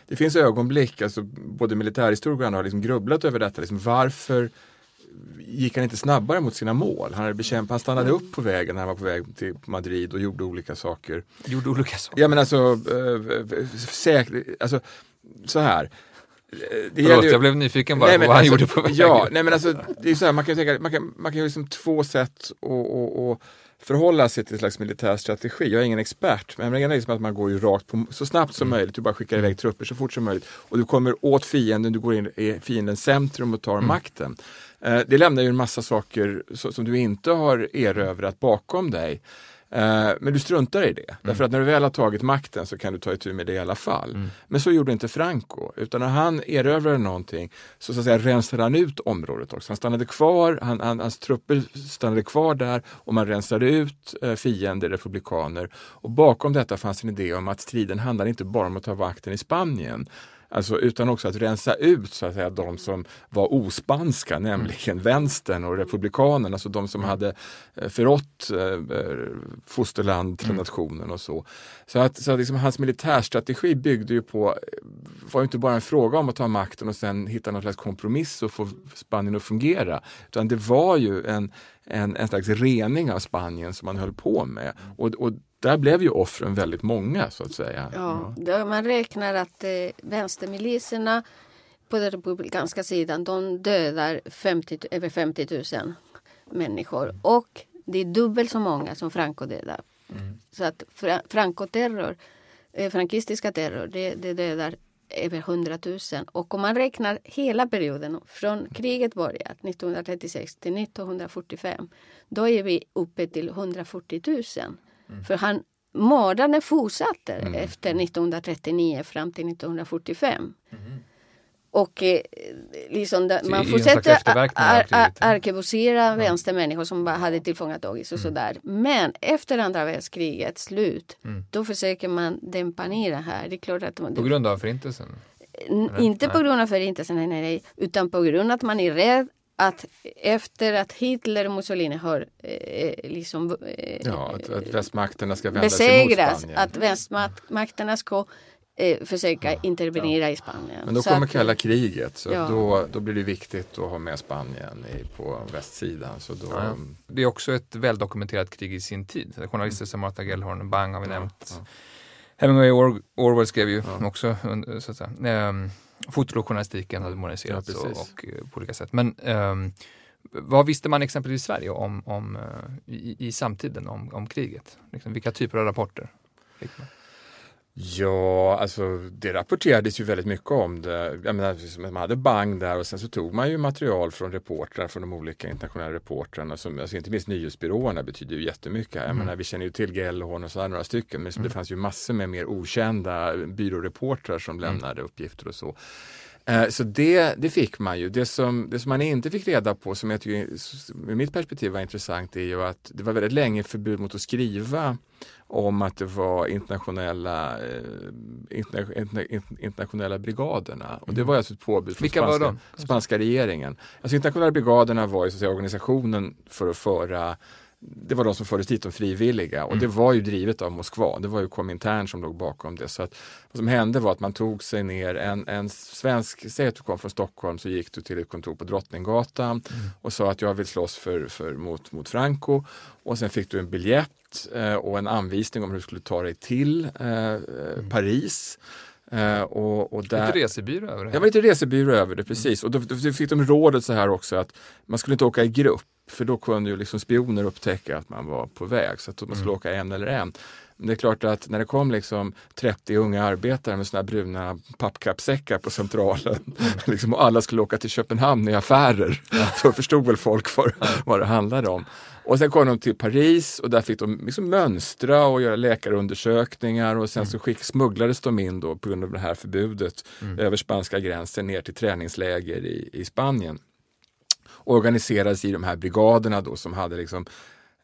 det finns ögonblick, alltså, både militärhistorikerna har liksom grubblat över detta. Liksom, varför gick han inte snabbare mot sina mål? Han stannade upp på vägen när han var på väg till Madrid och gjorde olika saker. Ja, men alltså, så här... Förlåt, jag blev nyfiken bara på vad han gjorde på vägen. Ja, nej men alltså, det är så här, man kan ju liksom två sätt att förhålla sig till en slags militärstrategi. Jag är ingen expert, men det är liksom att man går ju rakt på så snabbt som möjligt. Du bara skickar iväg trupper så fort som möjligt. Och du kommer åt fienden, du går in i fiendens centrum och tar makten. Det lämnar ju en massa saker som du inte har erövrat bakom dig. Men du struntar i det. Därför att när du väl har tagit makten så kan du ta itu med det i alla fall. Men så gjorde inte Franco. Utan när han erövrade någonting så att säga, rensade han ut området också. Han stannade kvar, hans trupper stannade kvar där och man rensade ut fiender, republikaner. Och bakom detta fanns en idé om att striden handlade inte bara om att ta vakten i Spanien. Alltså, utan också att rensa ut så att säga, de som var ospanska, nämligen vänstern och republikanerna, alltså de som hade förrått fosterland till nationen och så. Så att liksom, hans militärstrategi byggde ju på, var ju inte bara en fråga om att ta makten och sen hitta någon slags kompromiss och få Spanien att fungera, utan det var ju en slags rening av Spanien som man höll på med. Och där blev ju offren väldigt många så att säga. Ja. Man räknar att vänstermiliserna på den republikanska sidan, de dödar över 50 000 människor. Och det är dubbelt så många som Franco dödar. Mm. Så att frankistiska terror, det dödar över 100 000. Och om man räknar hela perioden från kriget började 1936 till 1945, då är vi uppe till 140 000. För mördarna fortsatte efter 1939 fram till 1945. Och liksom man fortsätter arkebusera vänstermänniskor som bara hade tillfångatagits och sådär. Men efter andra världskrigets slut, då försöker man dämpa ner det här. Det är klart att på grund av förintelsen? Inte på grund av förintelsen, nej, utan på grund av att man är rädd att efter att Hitler och Mussolini har att västmakterna ska vända sig mot Spanien. Att västmakterna ska försöka intervenera i Spanien. Men då så kommer kalla kriget, så då blir det viktigt att ha med Spanien på västsidan. Så då... ja. Det är också ett väldokumenterat krig i sin tid. Journalister som Marta Gellhorn och Bang har vi nämnt. Hemingway och Orwell skrev ju också, så att säga. Fotolojournalistiken hade moderniserats och på olika sätt. Men vad visste man exempelvis i Sverige om i samtiden om kriget? Liksom, vilka typer av rapporter fick man? Ja, alltså det rapporterades ju väldigt mycket om det. Jag menar, man hade Bang där och sen så tog man ju material från reportrar, från de olika internationella reportrarna. Som, alltså inte minst nyhetsbyråerna betyder ju jättemycket. Jag menar, vi känner ju till Gellhorn och sådär några stycken, men det fanns ju massor med mer okända byråreportrar som lämnade uppgifter och så. Så det fick man ju. Det som man inte fick reda på, som jag tycker ur mitt perspektiv var intressant, är ju att det var väldigt länge förbud mot att skriva om att det var internationella brigaderna. Och det var alltså ett påbud från spanska regeringen. Alltså internationella brigaderna var ju så att säga organisationen för att föra. Det var de som fördes dit, de frivilliga. Och det var ju drivet av Moskva. Det var ju Komintern som låg bakom det. Så att, vad som hände var att man tog sig ner. En svensk, säg att du kom från Stockholm, så gick du till ett kontor på Drottninggatan och sa att jag vill slåss mot Franco. Och sen fick du en biljett och en anvisning om hur du skulle ta dig till Paris. Och där... lite resebyrå över det. Jag var lite resebyrå över det, precis. Och då fick de rådet så här också att man skulle inte åka i grupp. För då kunde ju liksom spioner upptäcka att man var på väg, så att man skulle åka en. Men det är klart att när det kom liksom 30 unga arbetare med såna bruna pappkappsäckar på centralen liksom, och alla skulle åka till Köpenhamn i affärer, så förstod väl folk vad det handlade om. Och sen kom de till Paris och där fick de liksom mönstra och göra läkarundersökningar, och sen så smugglades de in då, på grund av det här förbudet över spanska gränsen ner till träningsläger i Spanien. Organiserades i de här brigaderna då, som hade liksom,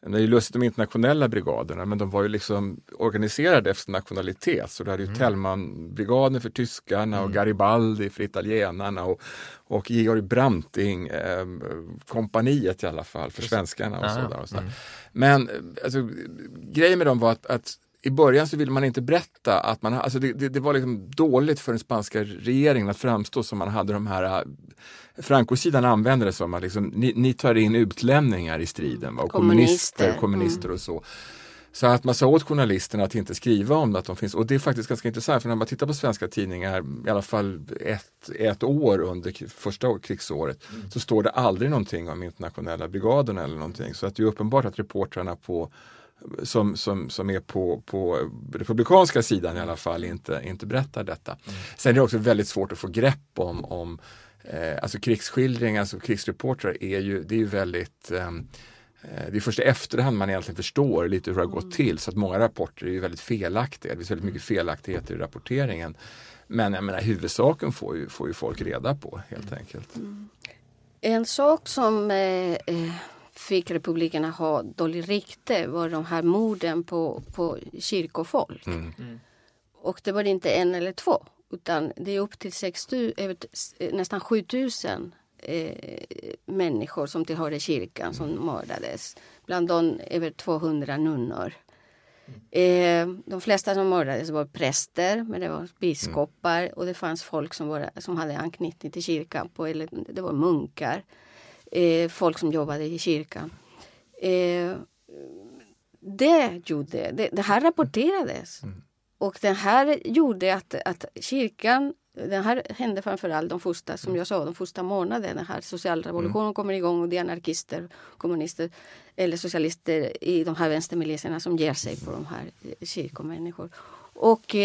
det är ju lustigt de internationella brigaderna, men de var ju liksom organiserade efter nationalitet. Så det hade ju Thälmannbrigaden för tyskarna och Garibaldi för italienarna och Georg Branting kompaniet i alla fall för svenskarna och sådär. Men alltså, grejen med dem var att i början så ville man inte berätta att man, alltså det var liksom dåligt för den spanska regeringen att framstå som man hade de här, Franco-sidan använde det som att liksom, ni tar in utlämningar i striden och kommunister och så. Så att man sa åt journalisterna att inte skriva om att de finns. Och det är faktiskt ganska intressant, för när man tittar på svenska tidningar, i alla fall ett år under första krigsåret, så står det aldrig någonting om internationella brigaden eller någonting. Så att det är uppenbart att reportrarna som är på republikanska sidan i alla fall inte berättar detta. Sen är det också väldigt svårt att få grepp om krigsskildringar, alltså krigsreportrar är ju väldigt... Det är först i efterhand man egentligen förstår lite hur det har gått till, så att många rapporter är ju väldigt felaktiga. Det finns väldigt mycket felaktigheter i rapporteringen. Men jag menar, huvudsaken får ju folk reda på, helt enkelt. En sak som... fick republikerna ha dålig rykte var de här morden på kyrkofolk. Och det var inte en eller två, Utan det är upp till nästan 7000 människor som tillhörde kyrkan som mördades. Bland dem över 200 nunnor. De flesta som mördades var präster, men det var biskopar och det fanns folk som hade anknytning till kyrkan, eller det var munkar, folk som jobbade i kyrkan. Det här rapporterades och det här gjorde att kyrkan, det här hände framförallt de första, som jag sa, de första månaderna den här socialrevolutionen kommer igång och det är anarkister, kommunister eller socialister i de här vänstermiljöerna som ger sig på de här kyrkomänniskor. Och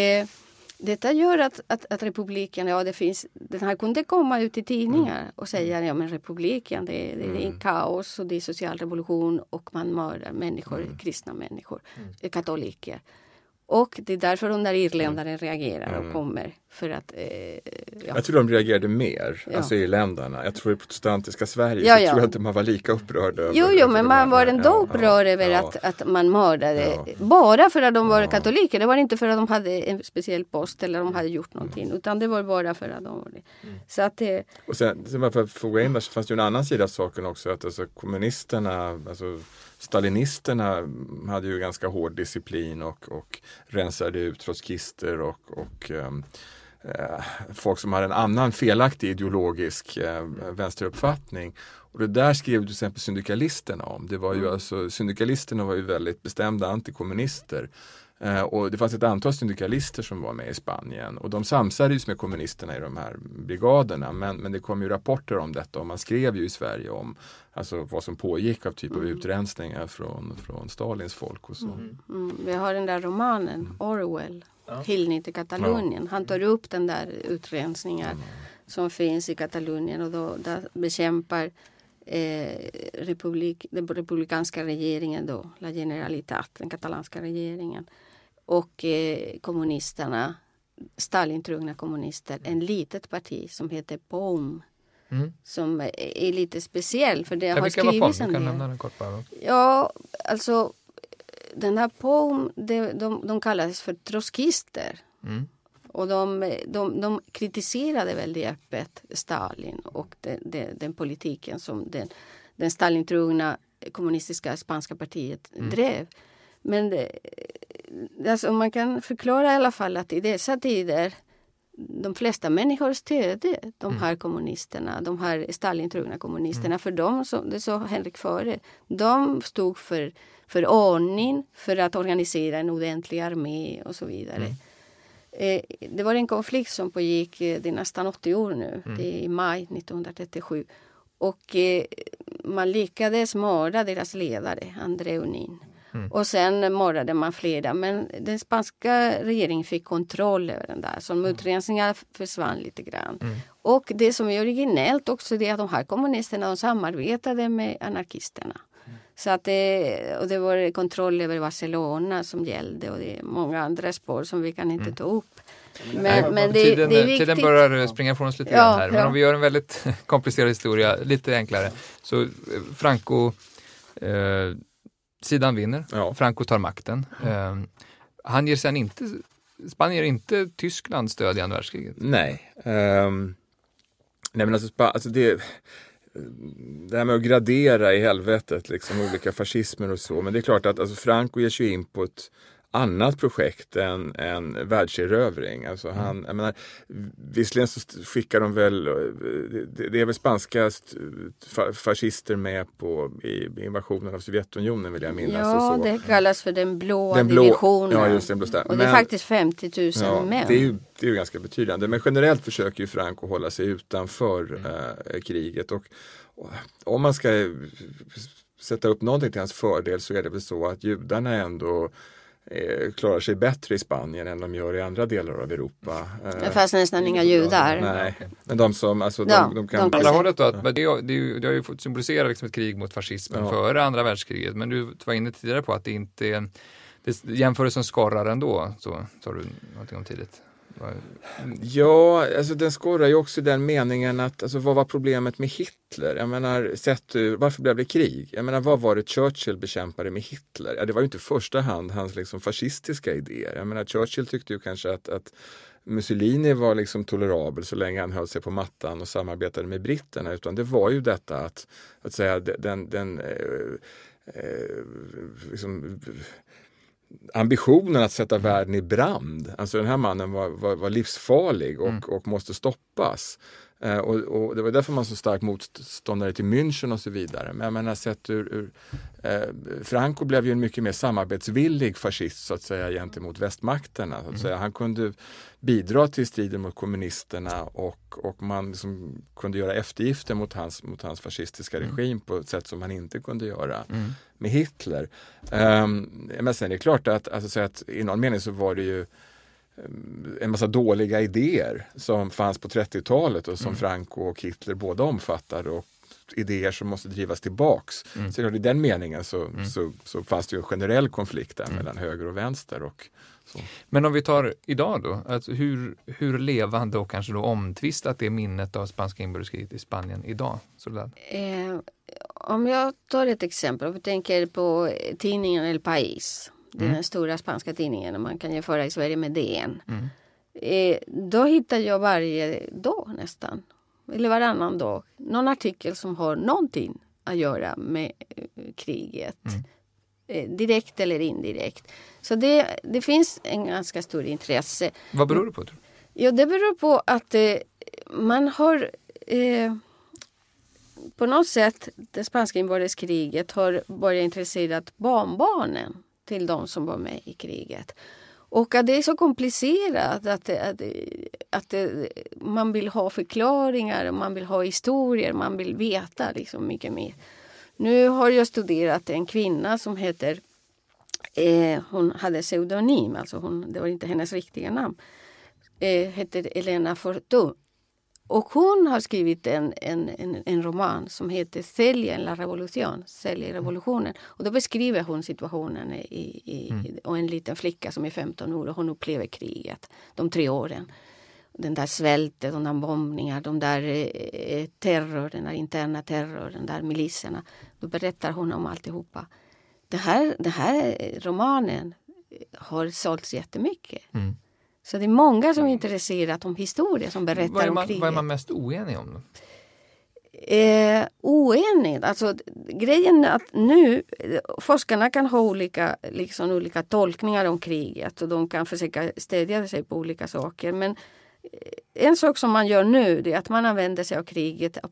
detta gör att republiken, ja det finns, den här kunde komma ut i tidningar och säga, ja men republiken det är kaos och det är socialrevolution och man mördar människor, kristna människor, katoliker. Och det är därför de där irländare reagerar och kommer för att... Jag tror de reagerade mer, alltså irländarna. Jag tror i protestantiska Sverige så tror jag inte man var lika upprörd. Jo, men man var ändå upprörd över att man mördade. Bara för att de var katoliker. Det var inte för att de hade en speciell post eller de hade gjort någonting. Utan det var bara för att de var det. Så att, och sen för att få in där så fanns det ju en annan sida av saken också. Att alltså, kommunisterna... Alltså, stalinisterna hade ju ganska hård disciplin och rensade ut trotskister och folk som hade en annan felaktig ideologisk vänsteruppfattning. Och det där skrev till exempel syndikalisterna om. Det var ju alltså, syndikalisterna var ju väldigt bestämda antikommunister. Och det fanns ett antal syndikalister som var med i Spanien och de samsades med kommunisterna i de här brigaderna, men det kom ju rapporter om detta och man skrev ju i Sverige om alltså vad som pågick av typ av utrensningar från Stalins folk och så. Vi har den där romanen Orwell, Hyllning till Katalonien. Han tar upp den där utrensningar som finns i Katalonien och då bekämpar den republikanska regeringen då, La Generalitat, den katalanska regeringen och kommunisterna, Stalin-trogna kommunister, en litet parti som heter POUM som är lite speciell för det har skrivits en del. Ja, alltså den här POUM, de kallades för trotskister och de kritiserade väldigt öppet Stalin och den politiken som den Stalin-trogna kommunistiska spanska partiet drev. Men alltså man kan förklara i alla fall att i dessa tider de flesta människor stödde de här kommunisterna, de här Stalin-trogna kommunisterna. För de, som det sa Henrik före, de stod för ordning, för att organisera en ordentlig armé och så vidare. Det var en konflikt som pågick, det är nästan 80 år nu, det är i maj 1937. Och man lyckades mörda deras ledare, André Nin. Och sen mördade man flera, men den spanska regeringen fick kontroll över den där. Så utrensningar försvann lite grann. Och det som är originellt också är att de här kommunisterna, de samarbetade med anarkisterna. Så att det var kontroll över Barcelona som gällde och det är många andra spår som vi kan inte ta upp. Men det är viktigt. Tiden börjar springa från oss lite grann här. Men om vi gör en väldigt komplicerad historia, lite enklare. Så Franco-sidan vinner. Ja. Franco tar makten. Han ger sen inte, Spanien ger inte Tyskland stöd i andra världskriget. Nej. Nej men alltså det... Det här med att gradera i helvetet liksom olika fascismer och så, men det är klart att alltså, Franco ger sig in på ett annat projekt än en världserövring. Alltså han, jag menar, visserligen så skickar de väl, det är väl spanska fascister med på i invasionen av Sovjetunionen vill jag minnas. Ja, och så. Det kallas för den blå divisionen. Ja, just den blå där. Och det är faktiskt 50 000 män. Det är ju ganska betydande. Men generellt försöker ju Franco hålla sig utanför kriget. Och om man ska sätta upp någonting till hans fördel så är det väl så att judarna ändå klarar sig bättre i Spanien än de gör i andra delar av Europa. Det fanns nästan inga judar. Nej, men de som... Alltså, de kan... Alla hållet då, att det har ju fått symbolisera liksom ett krig mot fascismen före andra världskriget, men du var inne tidigare på att det inte är... Jämförelsen skorrar ändå, så tar du någonting om tidigt. Ja, alltså den skorrar ju också i den meningen att, alltså vad var problemet med Hitler? Jag menar, varför blev det krig? Jag menar, vad var det Churchill bekämpade med Hitler? Ja, det var ju inte i första hand hans liksom fascistiska idéer. Jag menar, Churchill tyckte ju kanske att Mussolini var liksom tolerabel så länge han höll sig på mattan och samarbetade med britterna, utan det var ju detta att säga den ambitionen att sätta världen i brand. Alltså den här mannen var livsfarlig och måste stoppas. Och det var därför man så starkt motståndare till München och så vidare. Men jag menar, sett Franco blev ju en mycket mer samarbetsvillig fascist så att säga gentemot västmakterna. Så att säga. Han kunde bidra till striden mot kommunisterna och man liksom kunde göra eftergifter mot hans fascistiska regim på ett sätt som man inte kunde göra med Hitler. Men sen är det klart att i någon mening så var det ju en massa dåliga idéer som fanns på 30-talet och som Franco och Hitler båda omfattade, och idéer som måste drivas tillbaks. Så i den meningen så fanns det ju en generell konflikt där mellan höger och vänster. Och så. Men om vi tar idag då, alltså hur levande och kanske då omtvistat är minnet av spanska inbördeskriget i Spanien idag? Om jag tar ett exempel och tänker på tidningen El País. Det är den stora spanska tidningen, och man kan jämföra i Sverige med DN. Då hittar jag varje dag nästan, eller varannan dag, någon artikel som har någonting att göra med kriget. Direkt eller indirekt. Så det finns en ganska stor intresse. Vad beror det på, tror du? Ja, det beror på att man har... på något sätt, det spanska inbördeskriget har börjat intressera barnbarnen till de som var med i kriget. Och att det är så komplicerat att man vill ha förklaringar, man vill ha historier, man vill veta liksom mycket mer. Nu har jag studerat en kvinna som heter, hon hade pseudonym, alltså det var inte hennes riktiga namn, heter Elena Fortun. Och hon har skrivit en roman som heter Sälj la revolution, Sälj revolutionen. Och då beskriver hon situationen och en liten flicka som är 15 år och hon upplever kriget de 3 åren. Den där svälten, de där bombningar, de där terror, den där interna terror, den där miliserna. Då berättar hon om alltihopa. Den här romanen har sålts jättemycket. Så det är många som är intresserade om historia, som berättar om kriget. Vad är man mest oenig om? Oenig. Alltså grejen att nu, forskarna kan ha olika tolkningar om kriget. Och de kan försöka stödja sig på olika saker. Men en sak som man gör nu är att man använder sig av kriget av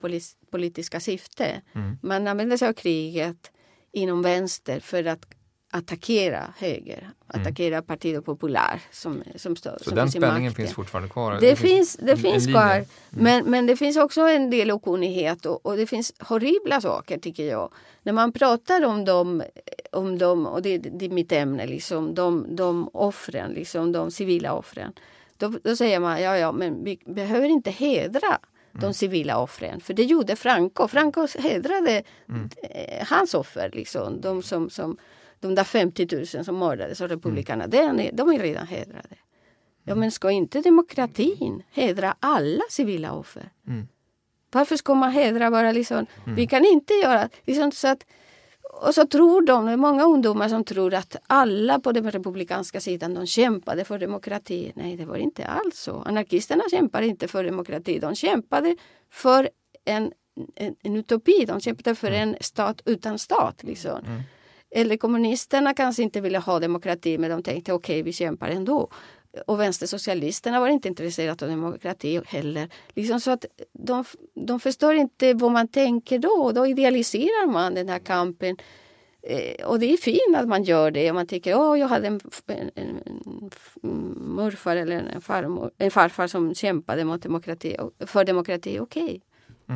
politiska syfte. Man använder sig av kriget inom vänster för att attackera höger, attackera Partido Popular som står. Så som den spänningen finns fortfarande kvar? Det finns kvar, men det finns också en del okunnighet och det finns horribla saker tycker jag. När man pratar om dem och det är mitt ämne liksom, de offren, liksom, de civila offren. Då säger man, men vi behöver inte hedra de civila offren. För det gjorde Franco. Franco hedrade hans offer, liksom, de där 50 000 som mördades av republikanerna, de är redan hedrade. Ja, men ska inte demokratin hedra alla civila offer? Varför ska man hedra bara liksom... Vi kan inte göra... Liksom, så att, och så tror de, det är många ungdomar som tror att alla på den republikanska sidan, de kämpade för demokrati. Nej, det var inte alls så. Anarkisterna kämpade inte för demokrati. De kämpade för en utopi. De kämpade för en stat utan stat, liksom. Eller kommunisterna kanske inte ville ha demokrati, men de tänkte okej, vi kämpar ändå. Och vänstersocialisterna var inte intresserade av demokrati heller. Liksom, så att de förstår inte vad man tänker då. Då idealiserar man den här kampen. Och det är fint att man gör det. Man tänker, jag hade en morfar eller en farfar som kämpade mot demokrati, för demokrati. Okej.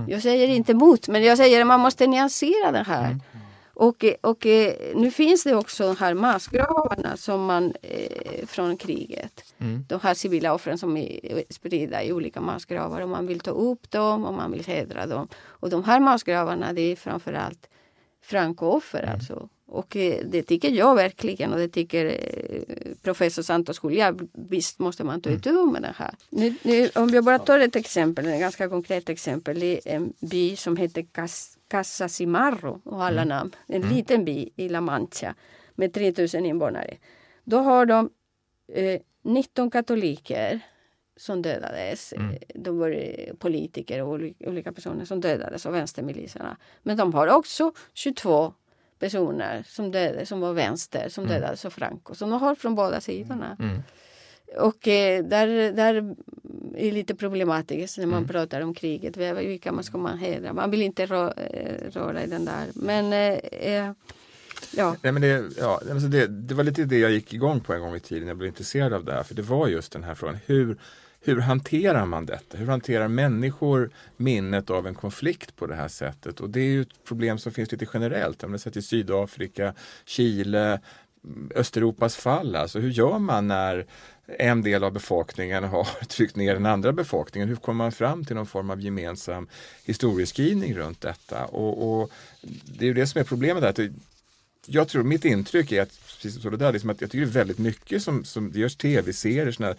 Jag säger inte emot, men jag säger att man måste nyansera det här. Och nu finns det också de här massgravarna som man från kriget. De här civila offren som är spridda i olika massgravar. Och man vill ta upp dem och man vill hedra dem. Och de här massgravarna, det är framförallt Franco-offer alltså. Och det tycker jag verkligen, och det tycker professor Santos Juliá. Visst måste man ta itu med det här. Nu, om jag bara tar ett exempel, ett ganska konkret exempel. I en by som heter Casa Simarro och alla namn. En liten by i La Mancha med 3 000 invånare. Då har de 19 katoliker, som dödades. De var politiker och olika personer som dödades av vänstermiliserna. Men de har också 22 personer som dödades, som var vänster, som dödades av Franco. Som de har från båda sidorna. Mm. Och där är lite problematiskt när man pratar om kriget. Vilka man ska man hedra? Man vill inte röra i den där. Men ja. Nej, men det var lite det jag gick igång på en gång i tiden. Jag blev intresserad av det här. För det var just den här frågan. Hur hanterar man detta? Hur hanterar människor minnet av en konflikt på det här sättet? Och det är ju ett problem som finns lite generellt. Jag har sett i Sydafrika, Chile, Östeuropas fall. Alltså hur gör man när en del av befolkningen har tryckt ner den andra befolkningen? Hur kommer man fram till någon form av gemensam historieskrivning runt detta? Och det är ju det som är problemet där. Jag tror mitt intryck är att precis så det där, liksom att jag tycker det är väldigt mycket som det görs tv-serier, såna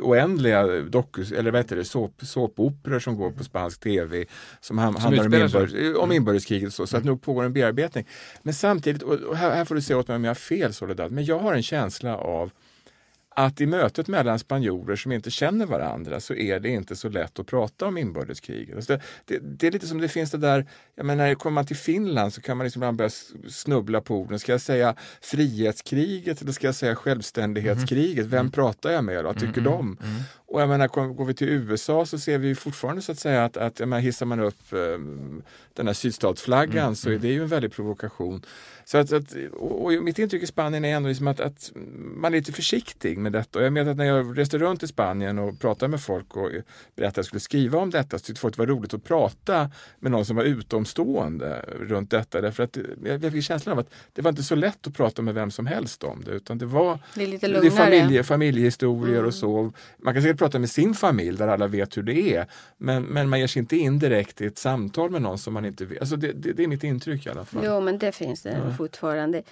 oändliga dokus, eller vad heter det, såpoperor som går på spansk tv som handlar om inbördeskriget och så att nog pågår en bearbetning. Men samtidigt, och här får du se åt mig om jag har fel, Soledad, men jag har en känsla av att i mötet mellan spanjorer som inte känner varandra så är det inte så lätt att prata om inbördeskriget. Alltså det är lite som det finns det där, jag menar, kommer man till Finland så kan man liksom börja snubbla på orden. Ska jag säga frihetskriget eller ska jag säga självständighetskriget? Vem pratar jag med då? Tycker de? Och jag menar, går vi till USA så ser vi ju fortfarande så att säga att jag menar, hissar man upp den här sydstatsflaggan så är det ju en väldig provokation. Så och mitt intryck i Spanien är ändå liksom att man är lite försiktig med detta. Och jag menar att när jag reste runt i Spanien och pratade med folk och berättade att jag skulle skriva om detta så tyckte folk att det var roligt att prata med någon som var utomstående runt detta. Därför att jag fick känslan av att det var inte så lätt att prata med vem som helst om det, utan det var det är familjehistorier och så. Man kan säkert prata med sin familj där alla vet hur det är, men man ger sig inte in direkt i ett samtal med någon som man inte vet. Alltså det är mitt intryck i alla fall. Jo, men det finns det fortfarande.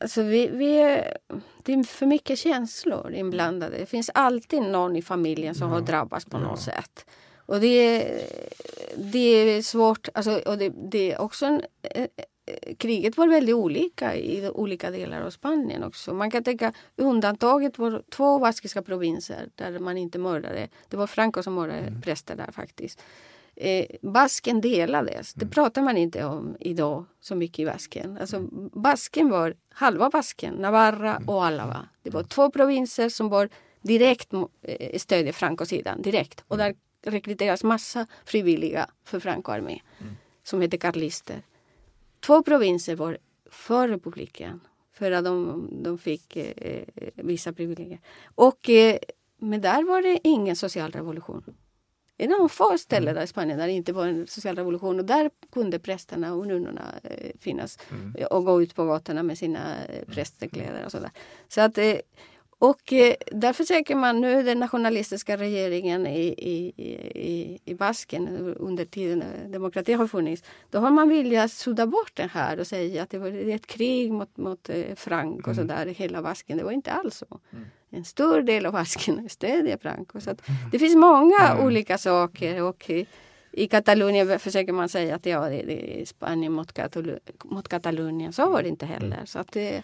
Alltså det är för mycket känslor inblandade. Det finns alltid någon i familjen som har drabbats på något sätt. Och det är svårt. Alltså, och det är också kriget var väldigt olika i olika delar av Spanien också. Man kan tänka undantaget var 2 baskiska provinser där man inte mördade. Det var Franco som mördade präster där faktiskt. Basken delades. Det pratar man inte om idag så mycket i Basken. Alltså Basken var halva Basken, Navarra och Álava. Det var 2 provinser som var direkt stödde Franco-sidan direkt. Och där rekryteras massa frivilliga för Franco-armé som heter karlister. 2 provinser var för republiken för att de fick vissa privilegier. Och men där var det ingen social revolution. Det är någon få ställen där i Spanien där det inte var en social revolution. Och där kunde prästerna och nunnorna finnas och gå ut på gatorna med sina prästekläder och sådär. Så att, och därför söker man nu den nationalistiska regeringen i Basken under tiden demokrati har funnits. Då har man vilja sudda bort den här och säga att det var ett krig mot Franco och sådär, hela Basken. Det var inte alls så. En stor del av Basken stödjer Franco. Så att det finns många olika saker och i Katalonien försöker man säga att det är Spanien mot Katalonien. Så var det inte heller. Så att det...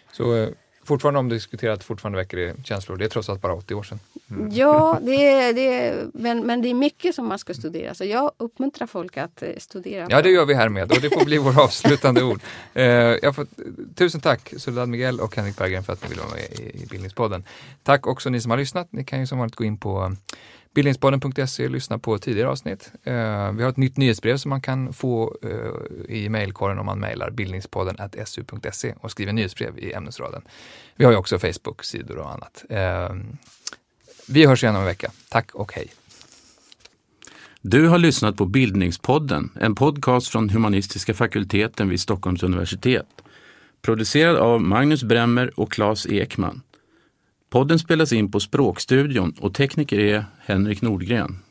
Fortfarande omdiskuterat, fortfarande väcker det känslor. Det är trots allt bara 80 år sedan. Ja, men det är mycket som man ska studera. Så jag uppmuntrar folk att studera. Ja, det gör vi härmed. Och det får bli våra avslutande ord. Tusen tack Soledad Miguel och Henrik Berggren för att ni ville vara med i Bildningspodden. Tack också ni som har lyssnat. Ni kan ju som vanligt gå in på bildningspodden.se och lyssna på tidigare avsnitt. Vi har ett nytt nyhetsbrev som man kan få i mejlkorgen om man mejlar bildningspodden@su.se och skriver nyhetsbrev i ämnesraden. Vi har ju också Facebook-sidor och annat. Vi hörs igen om en vecka. Tack och hej. Du har lyssnat på Bildningspodden, en podcast från Humanistiska fakulteten vid Stockholms universitet. Producerad av Magnus Bremmer och Claes Ekman. Podden spelas in på Språkstudion och tekniker är Henrik Nordgren.